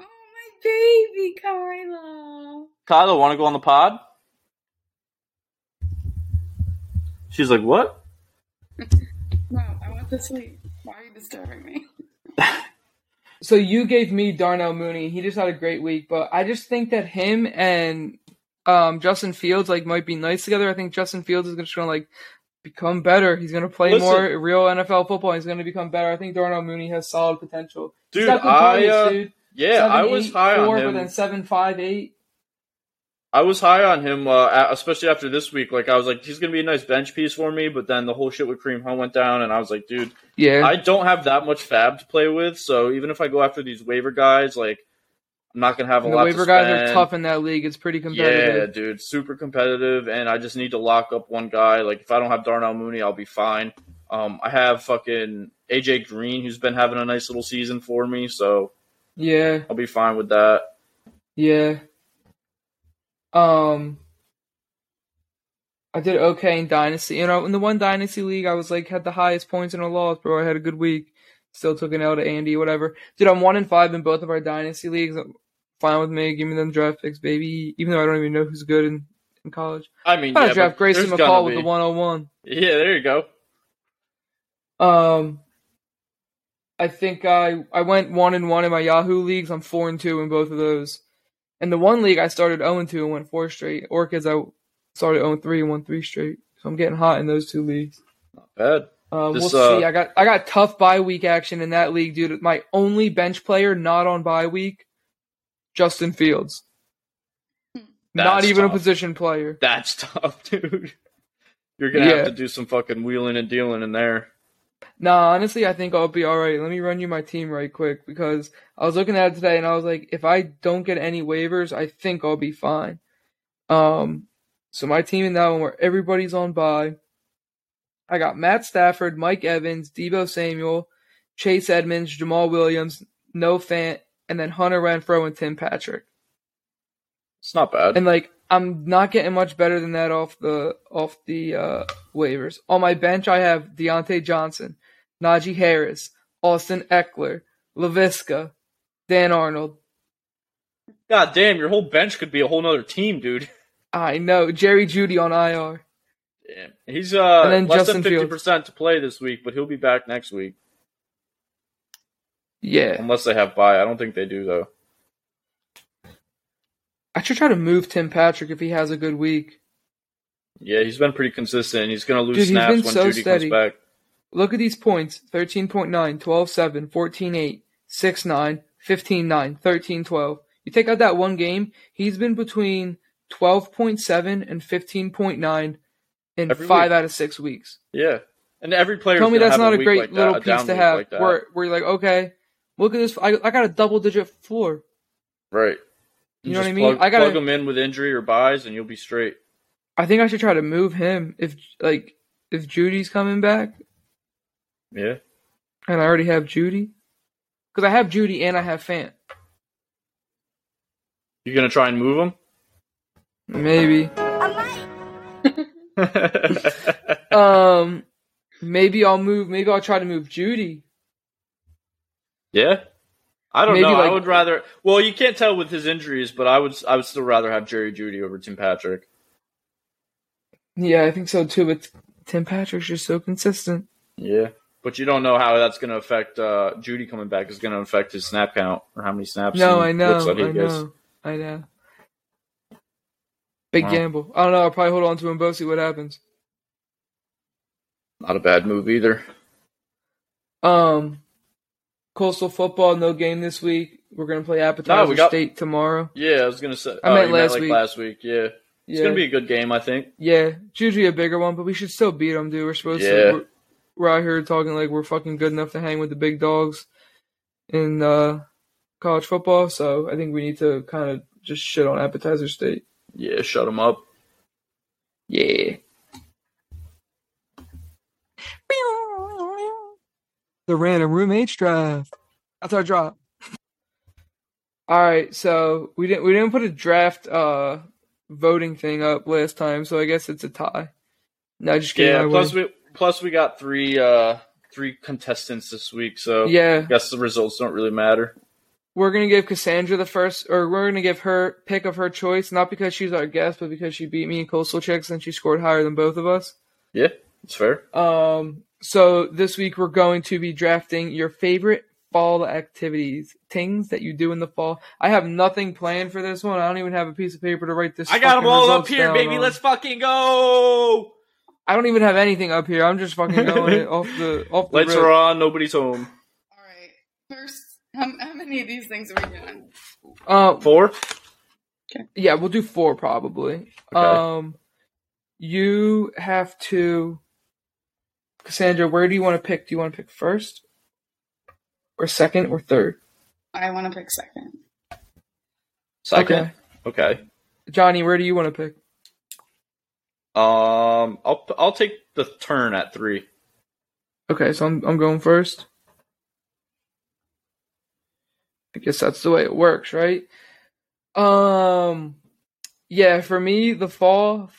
Oh, my baby, Kyla. Kyla, want to go on the pod? She's like, what? No, I want to sleep. Why are you disturbing me? So you gave me Darnell Mooney. He just had a great week, but I just think that him and... Um, Justin Fields like might be nice together. I think Justin Fields is just going to like become better. He's going to play Listen, more real N F L football. He's going to become better. I think Darnell Mooney has solid potential. Dude, I uh, dude. yeah, seven, I was eight, high four, on him. But then seven, five, eight. I was high on him, uh, especially after this week. Like I was like, he's going to be a nice bench piece for me. But then the whole shit with Kareem Hunt went down, and I was like, dude, yeah, I don't have that much fab to play with. So even if I go after these waiver guys, like. I'm not going to have a and lot to spend. The waiver guys are tough in that league. It's pretty competitive. Yeah, dude, super competitive, and I just need to lock up one guy. Like, if I don't have Darnell Mooney, I'll be fine. Um, I have fucking A J Green, who's been having a nice little season for me, so yeah, I'll be fine with that. Yeah. Um, I did okay in Dynasty. You know, in the one Dynasty league, I was, like, had the highest points and a loss, bro. I had a good week. Still took an L to Andy, whatever. Dude, I'm one and five in both of our Dynasty leagues. Fine with me. Give me them draft picks, baby. Even though I don't even know who's good in, in college. I mean, I yeah, draft Grayson McCall with the one oh one. Yeah, there you go. Um, I think I I went one and one in my Yahoo leagues. I'm four and two in both of those. And the one league I started zero and two and went four straight. Orchids I started zero and three and won three straight. So I'm getting hot in those two leagues. Not bad. Uh, this, we'll see. Uh, I got I got tough bye week action in that league, dude. My only bench player not on bye week. Justin Fields. Not even tough. A position player. That's tough, dude. You're going to yeah. have to do some fucking wheeling and dealing in there. Nah, honestly, I think I'll be all right. Let me run you my team right quick because I was looking at it today and I was like, if I don't get any waivers, I think I'll be fine. Um, So my team in that one where everybody's on bye. I got Matt Stafford, Mike Evans, Deebo Samuel, Chase Edmonds, Jamal Williams, Noah Fant, and then Hunter Renfrow and Tim Patrick. It's not bad. And like I'm not getting much better than that off the off the uh, waivers. On my bench, I have Deontay Johnson, Najee Harris, Austin Eckler, LaVisca, Dan Arnold. God damn, your whole bench could be a whole nother team, dude. I know. Jerry Jeudy on I R. Damn. He's uh, and then less Justin than fifty percent Fields. To play this week, but he'll be back next week. Yeah. Unless they have bye. I don't think they do, though. I should try to move Tim Patrick if he has a good week. Yeah, he's been pretty consistent. He's going to lose Dude, snaps when so Jeudy steady. Comes back. Look at these points. thirteen point nine, twelve seven, fourteen eight, six nine, fifteen nine, thirteen twelve. You take out that one game, he's been between twelve point seven and fifteen point nine in every five week. Out of six weeks. Yeah. And every player tell me that's not a, a great like little that, piece to have like where, where you're like, okay, look at this. I, I got a double-digit floor. Right. You, you know what I mean? Plug, I gotta, plug him in with injury or buys, and you'll be straight. I think I should try to move him if like if Judy's coming back. Yeah. And I already have Jeudy. Because I have Jeudy and I have Fant. You going to try and move him? Maybe. um, maybe I'll move. Maybe I'll try to move Jeudy. Yeah, I don't maybe know. Like, I would rather. Well, you can't tell with his injuries, but I would. I would still rather have Jerry Jeudy over Tim Patrick. Yeah, I think so too. But Tim Patrick's just so consistent. Yeah, But you don't know how that's going to affect uh, Judy coming back is going to affect his snap count or how many snaps. No, I know. I know, gets. I know. Big wow. gamble. I don't know. I'll probably hold on to Mbappe, see what happens. Not a bad move either. Um, Coastal football, no game this week. We're going to play Appetizer no, we got, State tomorrow. Yeah, I was going to say. I oh, meant last meant like week. Last week, yeah. It's yeah. going to be a good game, I think. Yeah, it's usually a bigger one, but we should still beat them, dude. We're supposed yeah. to. We're, we're out here talking like we're fucking good enough to hang with the big dogs in uh, college football, so I think we need to kind of just shit on Appetizer State. Yeah, shut them up. Yeah. The random roommates draft. That's our drop. All right, so we didn't we didn't put a draft uh, voting thing up last time, so I guess it's a tie. No, just kidding. Yeah, plus we plus we got three uh, three contestants this week, so yeah. I guess the results don't really matter. We're gonna give Cassandra the first, or we're gonna give her pick of her choice, not because she's our guest, but because she beat me in Coastal Chicks and she scored higher than both of us. Yeah, that's fair. Um, so this week we're going to be drafting your favorite fall activities, things that you do in the fall. I have nothing planned for this one. I don't even have a piece of paper to write this. I got them all up here, baby. On. Let's fucking go. I don't even have anything up here. I'm just fucking going it off the off the. Lights are on. Nobody's home. All right, first. How, how many of these things are we doing? Uh, four? Okay. Yeah, we'll do four probably. Okay. Um, you have to... Cassandra, where do you want to pick? Do you want to pick first? Or second or third? I want to pick second. Second? Okay. okay. Johnny, where do you want to pick? Um, I'll I'll take the turn at three. Okay, so I'm I'm going first. I guess that's the way it works, right? Um, yeah, for me, the fall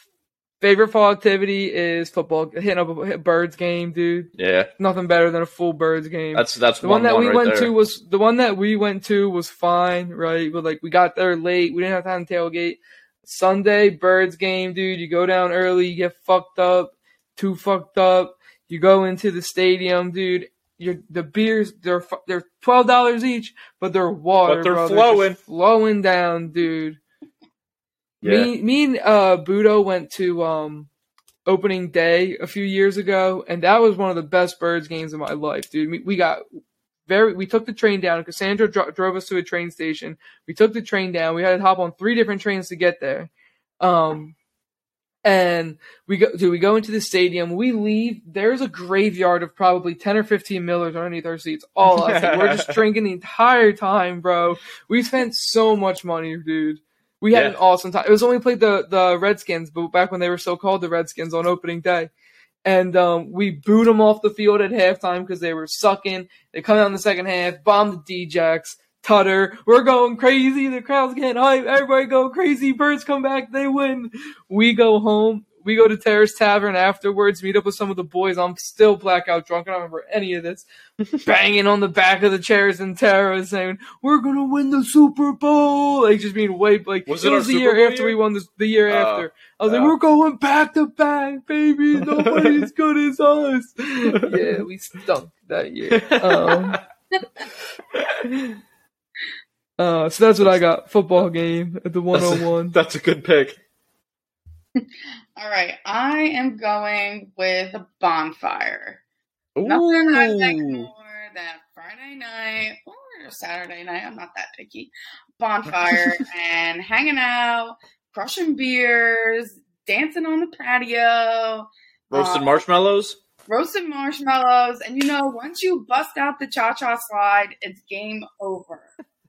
favorite fall activity is football. Hitting up a birds game, dude. Yeah, nothing better than a full birds game. That's that's the one, one that we right went there. to was the one that we went to was fine, right? But like we got there late, we didn't have time to tailgate. Sunday birds game, dude. You go down early, you get fucked up, too fucked up. You go into the stadium, dude. Your, the beers, they're they're twelve dollars each, but they're water, but they're bro. flowing, they're flowing down, dude. Yeah. Me, me and uh, Budo went to um, opening day a few years ago, and that was one of the best birds games of my life, dude. We, we got very, we took the train down. Cassandra dro- drove us to a train station. We took the train down. We had to hop on three different trains to get there. Um, And we go, dude, we go into the stadium, we leave, there's a graveyard of probably ten or fifteen Millers underneath our seats, all us. Like, we're just drinking the entire time, bro. We spent so much money, dude. We had yeah. an awesome time. It was when we played the, the Redskins, but back when they were so called the Redskins on opening day. And um, we booed them off the field at halftime because they were sucking. They come out in the second half, bomb the D-Jacks. Tutter, we're going crazy. The crowd's getting hype. Everybody go crazy. Birds come back. They win. We go home. We go to Terrace Tavern afterwards. Meet up with some of the boys. I'm still blackout drunk. I don't remember any of this. Banging on the back of the chairs in Terrace, saying we're gonna win the Super Bowl. Like just being way like was it, it was the year, year after we won the, the year uh, after. I was uh, like, we're going back to back, baby. Nobody's good as us. Yeah, we stunk that year. Um, Uh, so that's what I got. Football game at the one oh one. That's a, that's a good pick. All right. I am going with a bonfire. Ooh. Nothing I like more than Friday night or Saturday night. I'm not that picky. Bonfire and hanging out, crushing beers, dancing on the patio. Roasted um, marshmallows? Roasted marshmallows. And, you know, once you bust out the cha-cha slide, it's game over.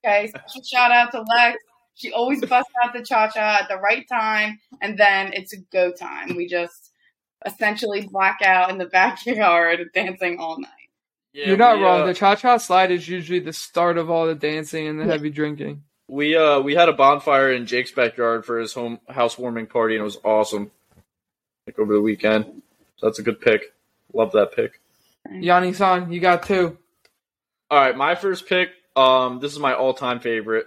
Okay, special shout out to Lex. She always busts out the cha-cha at the right time, and then it's go time. We just essentially black out in the backyard dancing all night. Yeah, You're not we, wrong. Uh, the cha-cha slide is usually the start of all the dancing and the yeah. heavy drinking. We uh we had a bonfire in Jake's backyard for his home housewarming party, and it was awesome. Like over the weekend. So that's a good pick. Love that pick. Yanni-san, you got two. All right, my first pick. Um, this is my all-time favorite.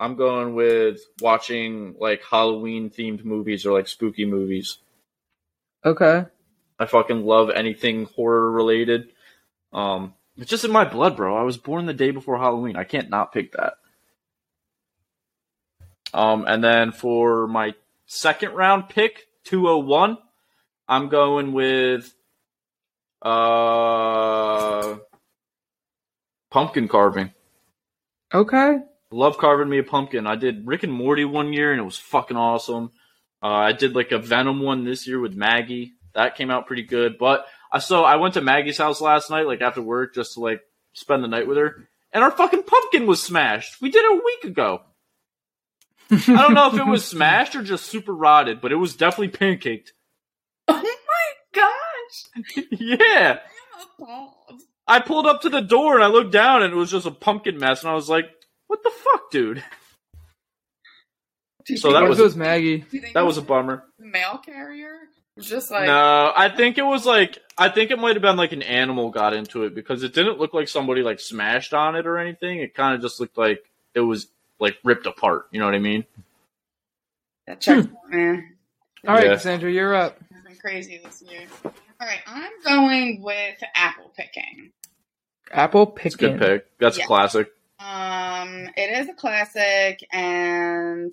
I'm going with watching like Halloween-themed movies or like spooky movies. Okay. I fucking love anything horror-related. Um, it's just in my blood, bro. I was born the day before Halloween. I can't not pick that. Um, and then for my second round pick, two oh one, I'm going with uh, pumpkin carving. Okay. Love carving me a pumpkin. I did Rick and Morty one year, and it was fucking awesome. Uh, I did like a Venom one this year with Maggie. That came out pretty good. But I so I went to Maggie's house last night, like after work, just to like spend the night with her. And our fucking pumpkin was smashed. We did it a week ago. I don't know if it was smashed or just super rotted, but it was definitely pancaked. Oh my gosh! Yeah. I pulled up to the door and I looked down and it was just a pumpkin mess, and I was like, "What the fuck, dude?" So that was, was Maggie. That was a bummer. Mail carrier was just like no. I think it was like I think it might have been like an animal got into it because it didn't look like somebody like smashed on it or anything. It kind of just looked like it was like ripped apart. You know what I mean? That checks out, man. All right, yeah. Cassandra, you're up. It's been crazy this year. All right, I'm going with apple picking. Apple picking. That's a good pick. That's yeah. a classic. Um, it is a classic, and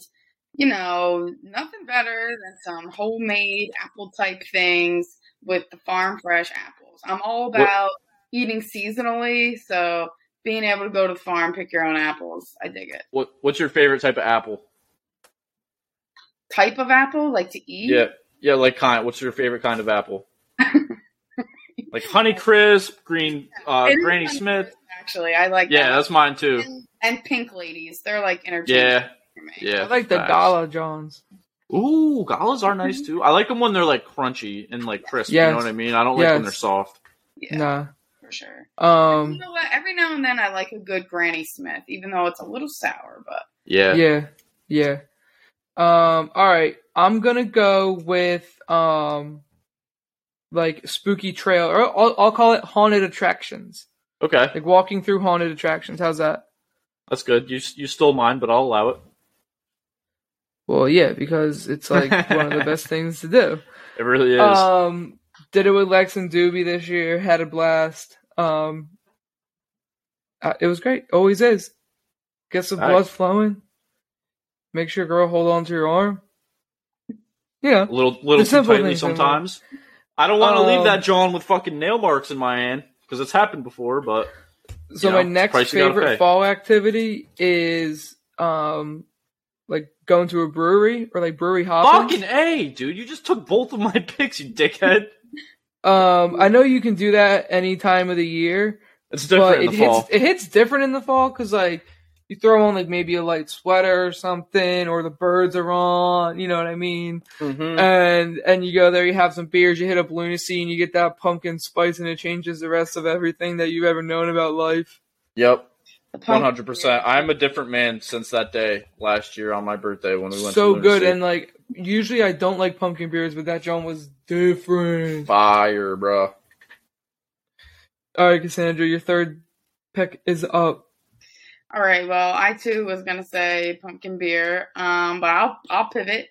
you know, nothing better than some homemade apple type things with the farm fresh apples. I'm all about what? Eating seasonally, so being able to go to the farm, pick your own apples. I dig it. What What's your favorite type of apple? Type of apple? Like to eat? Yeah. Yeah, like kind. What's your favorite kind of apple? Like Honeycrisp, green, uh, Granny Smith. Crisp, actually, I like yeah, that. Yeah, that's mine too. And, and Pink Ladies. They're like interchangeable yeah. for me. Yeah. I like the nice. Gala Johns. Ooh, Galas are nice too. I like them when they're like crunchy and like crisp. Yes. You know what I mean? I don't like yes. when they're soft. Yeah. Nah. For sure. Um, you know what? Every now and then I like a good Granny Smith, even though it's a little sour, but yeah, yeah, yeah. Um, all right, I'm gonna go with um, like spooky trail, or I'll, I'll call it haunted attractions. Okay, like walking through haunted attractions. How's that? That's good. You you stole mine, but I'll allow it. Well, yeah, because it's like one of the best things to do. It really is. Um. Did it with Lex and Doobie this year. Had a blast. Um, uh, it was great. Always is. Get some nice. blood flowing. Make sure, girl, hold on to your arm. Yeah. A little, little too tightly sometimes. I don't want to um, leave that John with fucking nail marks in my hand because it's happened before, but... So know, my next favorite fall activity is... um. Like going to a brewery or like brewery hopping. Fucking A, dude. You just took both of my picks, you dickhead. um, I know you can do that any time of the year. It's different in the it fall. Hits, it hits different in the fall because like you throw on like maybe a light sweater or something or the birds are on, you know what I mean? Mm-hmm. And and you go there, you have some beers, you hit up Lunacy and you get that pumpkin spice and it changes the rest of everything that you've ever known about life. Yep. one hundred percent. I'm a different man since that day last year on my birthday when we went so to So good, and like, usually I don't like pumpkin beers, but that John was different. Fire, bro. Alright, Cassandra, your third pick is up. Alright, well, I too was gonna say pumpkin beer, um, but I'll I'll pivot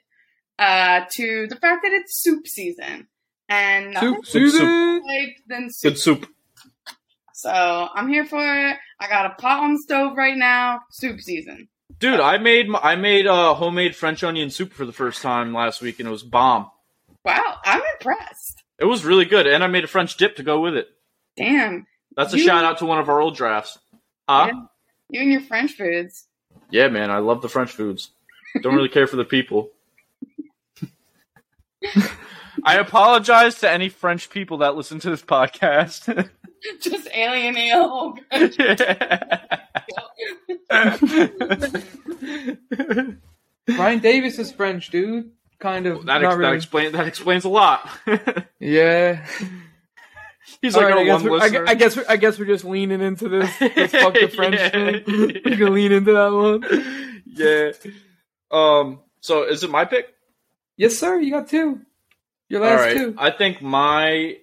uh, to the fact that it's soup season. And soup season! Than soup. Good soup. So I'm here for it. I got a pot on the stove right now. Soup season. Dude, I made my, I made uh, homemade French onion soup for the first time last week, and it was bomb. Wow, I'm impressed. It was really good, and I made a French dip to go with it. Damn. That's a you, shout out to one of our old drafts. Huh? Yeah, you and your French foods. Yeah, man, I love the French foods. Don't really care for the people. I apologize to any French people that listen to this podcast. Just alienate a whole bunch. Brian Davis is French, dude. Kind of. Well, that, ex- really. that, explain- that explains a lot. Yeah. He's all like right, a one listener. I, I, guess we're, I guess we're just leaning into this. Let's fuck the French yeah. thing. We're going to lean into that one. Yeah. Um. So is it my pick? Yes, sir. You got two. Your last all right. two. I think my...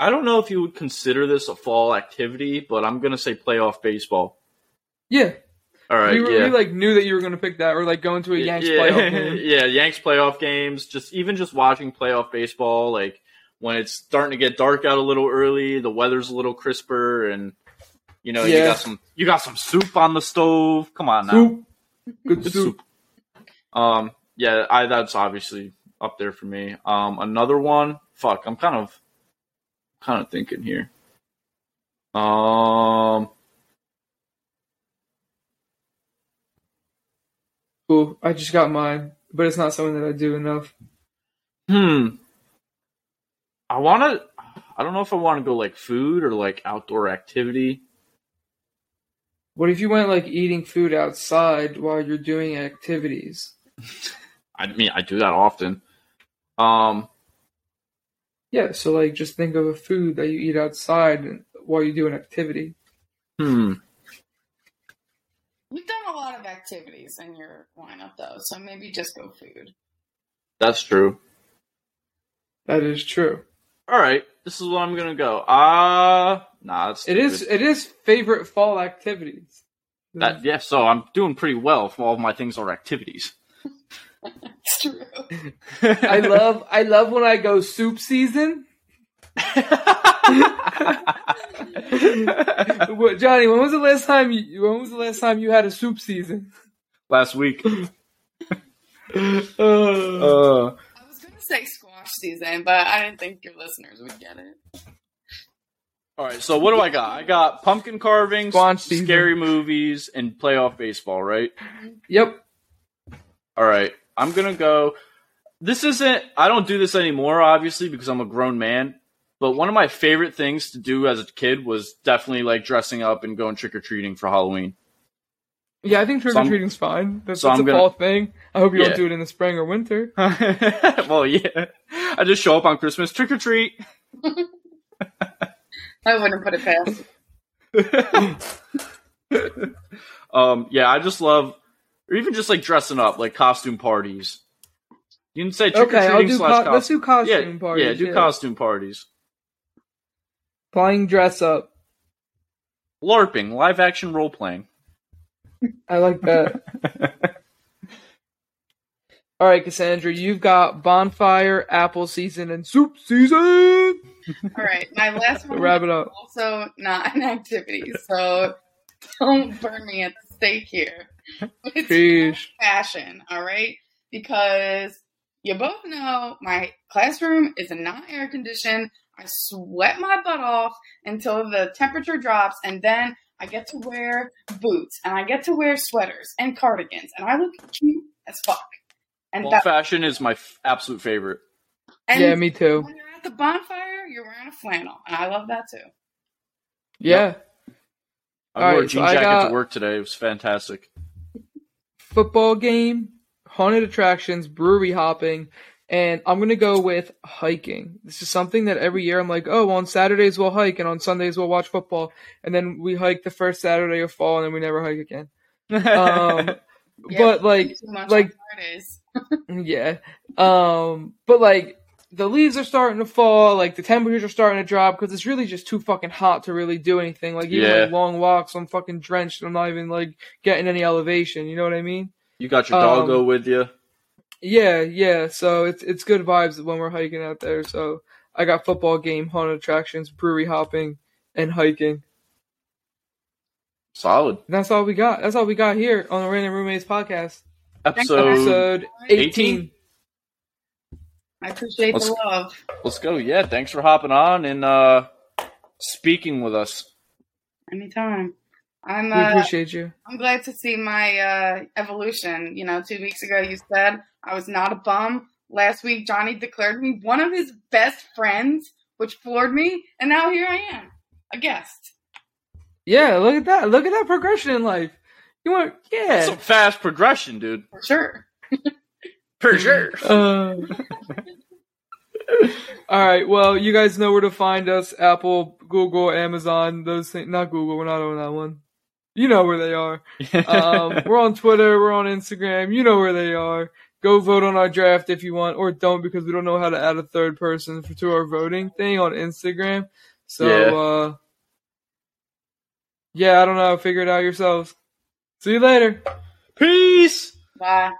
I don't know if you would consider this a fall activity, but I'm going to say playoff baseball. Yeah. All right, we were, yeah. We, like, knew that you were going to pick that or, like, going to a Yanks yeah. playoff game. Yeah, Yanks playoff games. Just even just watching playoff baseball, like, when it's starting to get dark out a little early, the weather's a little crisper, and you know yeah. you got some you got some soup on the stove. Come on now, soup. good, good soup. soup. Um, yeah, I that's obviously up there for me. Um, another one. Fuck, I'm kind of kind of thinking here. Um. Cool. I just got mine, but it's not something that I do enough. Hmm. I want to. I don't know if I want to go like food or like outdoor activity. What if you went like eating food outside while you're doing activities? I mean, I do that often. Um. Yeah. So like, just think of a food that you eat outside while you do an activity. Hmm. We've done a lot of activities in your lineup, though, so maybe just go food. That's true. That is true. All right, this is what I'm gonna go. Ah, uh, nah, it's it is it is favorite fall activities. That yeah, so I'm doing pretty well if all of my things are activities. It's true. I love I love when I go soup season. Johnny, when was the last time you, when was the last time you had a soup season? Last week. uh, uh, I was going to say squash season, but I didn't think your listeners would get it. All right, so what do I got? I got pumpkin carvings, squash season, scary movies, and playoff baseball, right? Yep. All right, I'm going to go. This isn't – I don't do this anymore, obviously, because I'm a grown man. But one of my favorite things to do as a kid was definitely like dressing up and going trick or treating for Halloween. Yeah, I think trick or treating's so fine. That's, so that's a gonna, fall thing. I hope you yeah. don't do it in the spring or winter. Well, yeah, I just show up on Christmas, trick or treat. I wouldn't put it past. um, yeah, I just love, or even just like dressing up, like costume parties. You can say trick okay, or treating slash co- costume. Let's do costume yeah, parties. Yeah, do yeah. costume parties. Playing dress up. LARPing, live action role playing. I like that. All right, Cassandra, you've got bonfire, apple season, and soup season. All right, my last one wrap it up. Is also not an activity, so don't burn me at the stake here. It's fashion, all right? Because you both know my classroom is not air conditioned. I sweat my butt off until the temperature drops, and then I get to wear boots, and I get to wear sweaters and cardigans, and I look cute as fuck. And well, that- fashion is my f- absolute favorite. And yeah, me too. When you're at the bonfire, you're wearing a flannel, and I love that too. Yeah. Yep. I All wore right, a jean so jacket got- to work today. It was fantastic. Football game, haunted attractions, brewery hopping. And I'm going to go with hiking. This is something that every year I'm like, oh, on Saturdays we'll hike, and on Sundays we'll watch football. And then we hike the first Saturday of fall, and then we never hike again. Um, yeah, but, like, like yeah. Um, but, like, the leaves are starting to fall. Like, the temperatures are starting to drop because it's really just too fucking hot to really do anything. Like, even yeah. like, long walks, I'm fucking drenched. I'm not even, like, getting any elevation. You know what I mean? You got your doggo um, with you. Yeah, yeah. So it's it's good vibes when we're hiking out there. So I got football game, haunted attractions, brewery hopping, and hiking. Solid. And that's all we got. That's all we got here on the Random Roommates podcast. Episode, Episode eighteen. eighteen. I appreciate let's, the love. Let's go. Yeah, thanks for hopping on and uh, speaking with us. Anytime. I'm, uh, we appreciate you. I'm glad to see my uh, evolution. You know, two weeks ago you said I was not a bum. Last week Johnny declared me one of his best friends, which floored me. And now here I am, a guest. Yeah, look at that. Look at that progression in life. You want, yeah. That's some fast progression, dude. For sure. For sure. Uh, all right. Well, you guys know where to find us. Apple, Google, Amazon, those things. Not Google. We're not on that one. You know where they are. Um, we're on Twitter. We're on Instagram. You know where they are. Go vote on our draft if you want, or don't, because we don't know how to add a third person for, to our voting thing on Instagram. So, yeah. Uh, yeah, I don't know. Figure it out yourselves. See you later. Peace. Bye.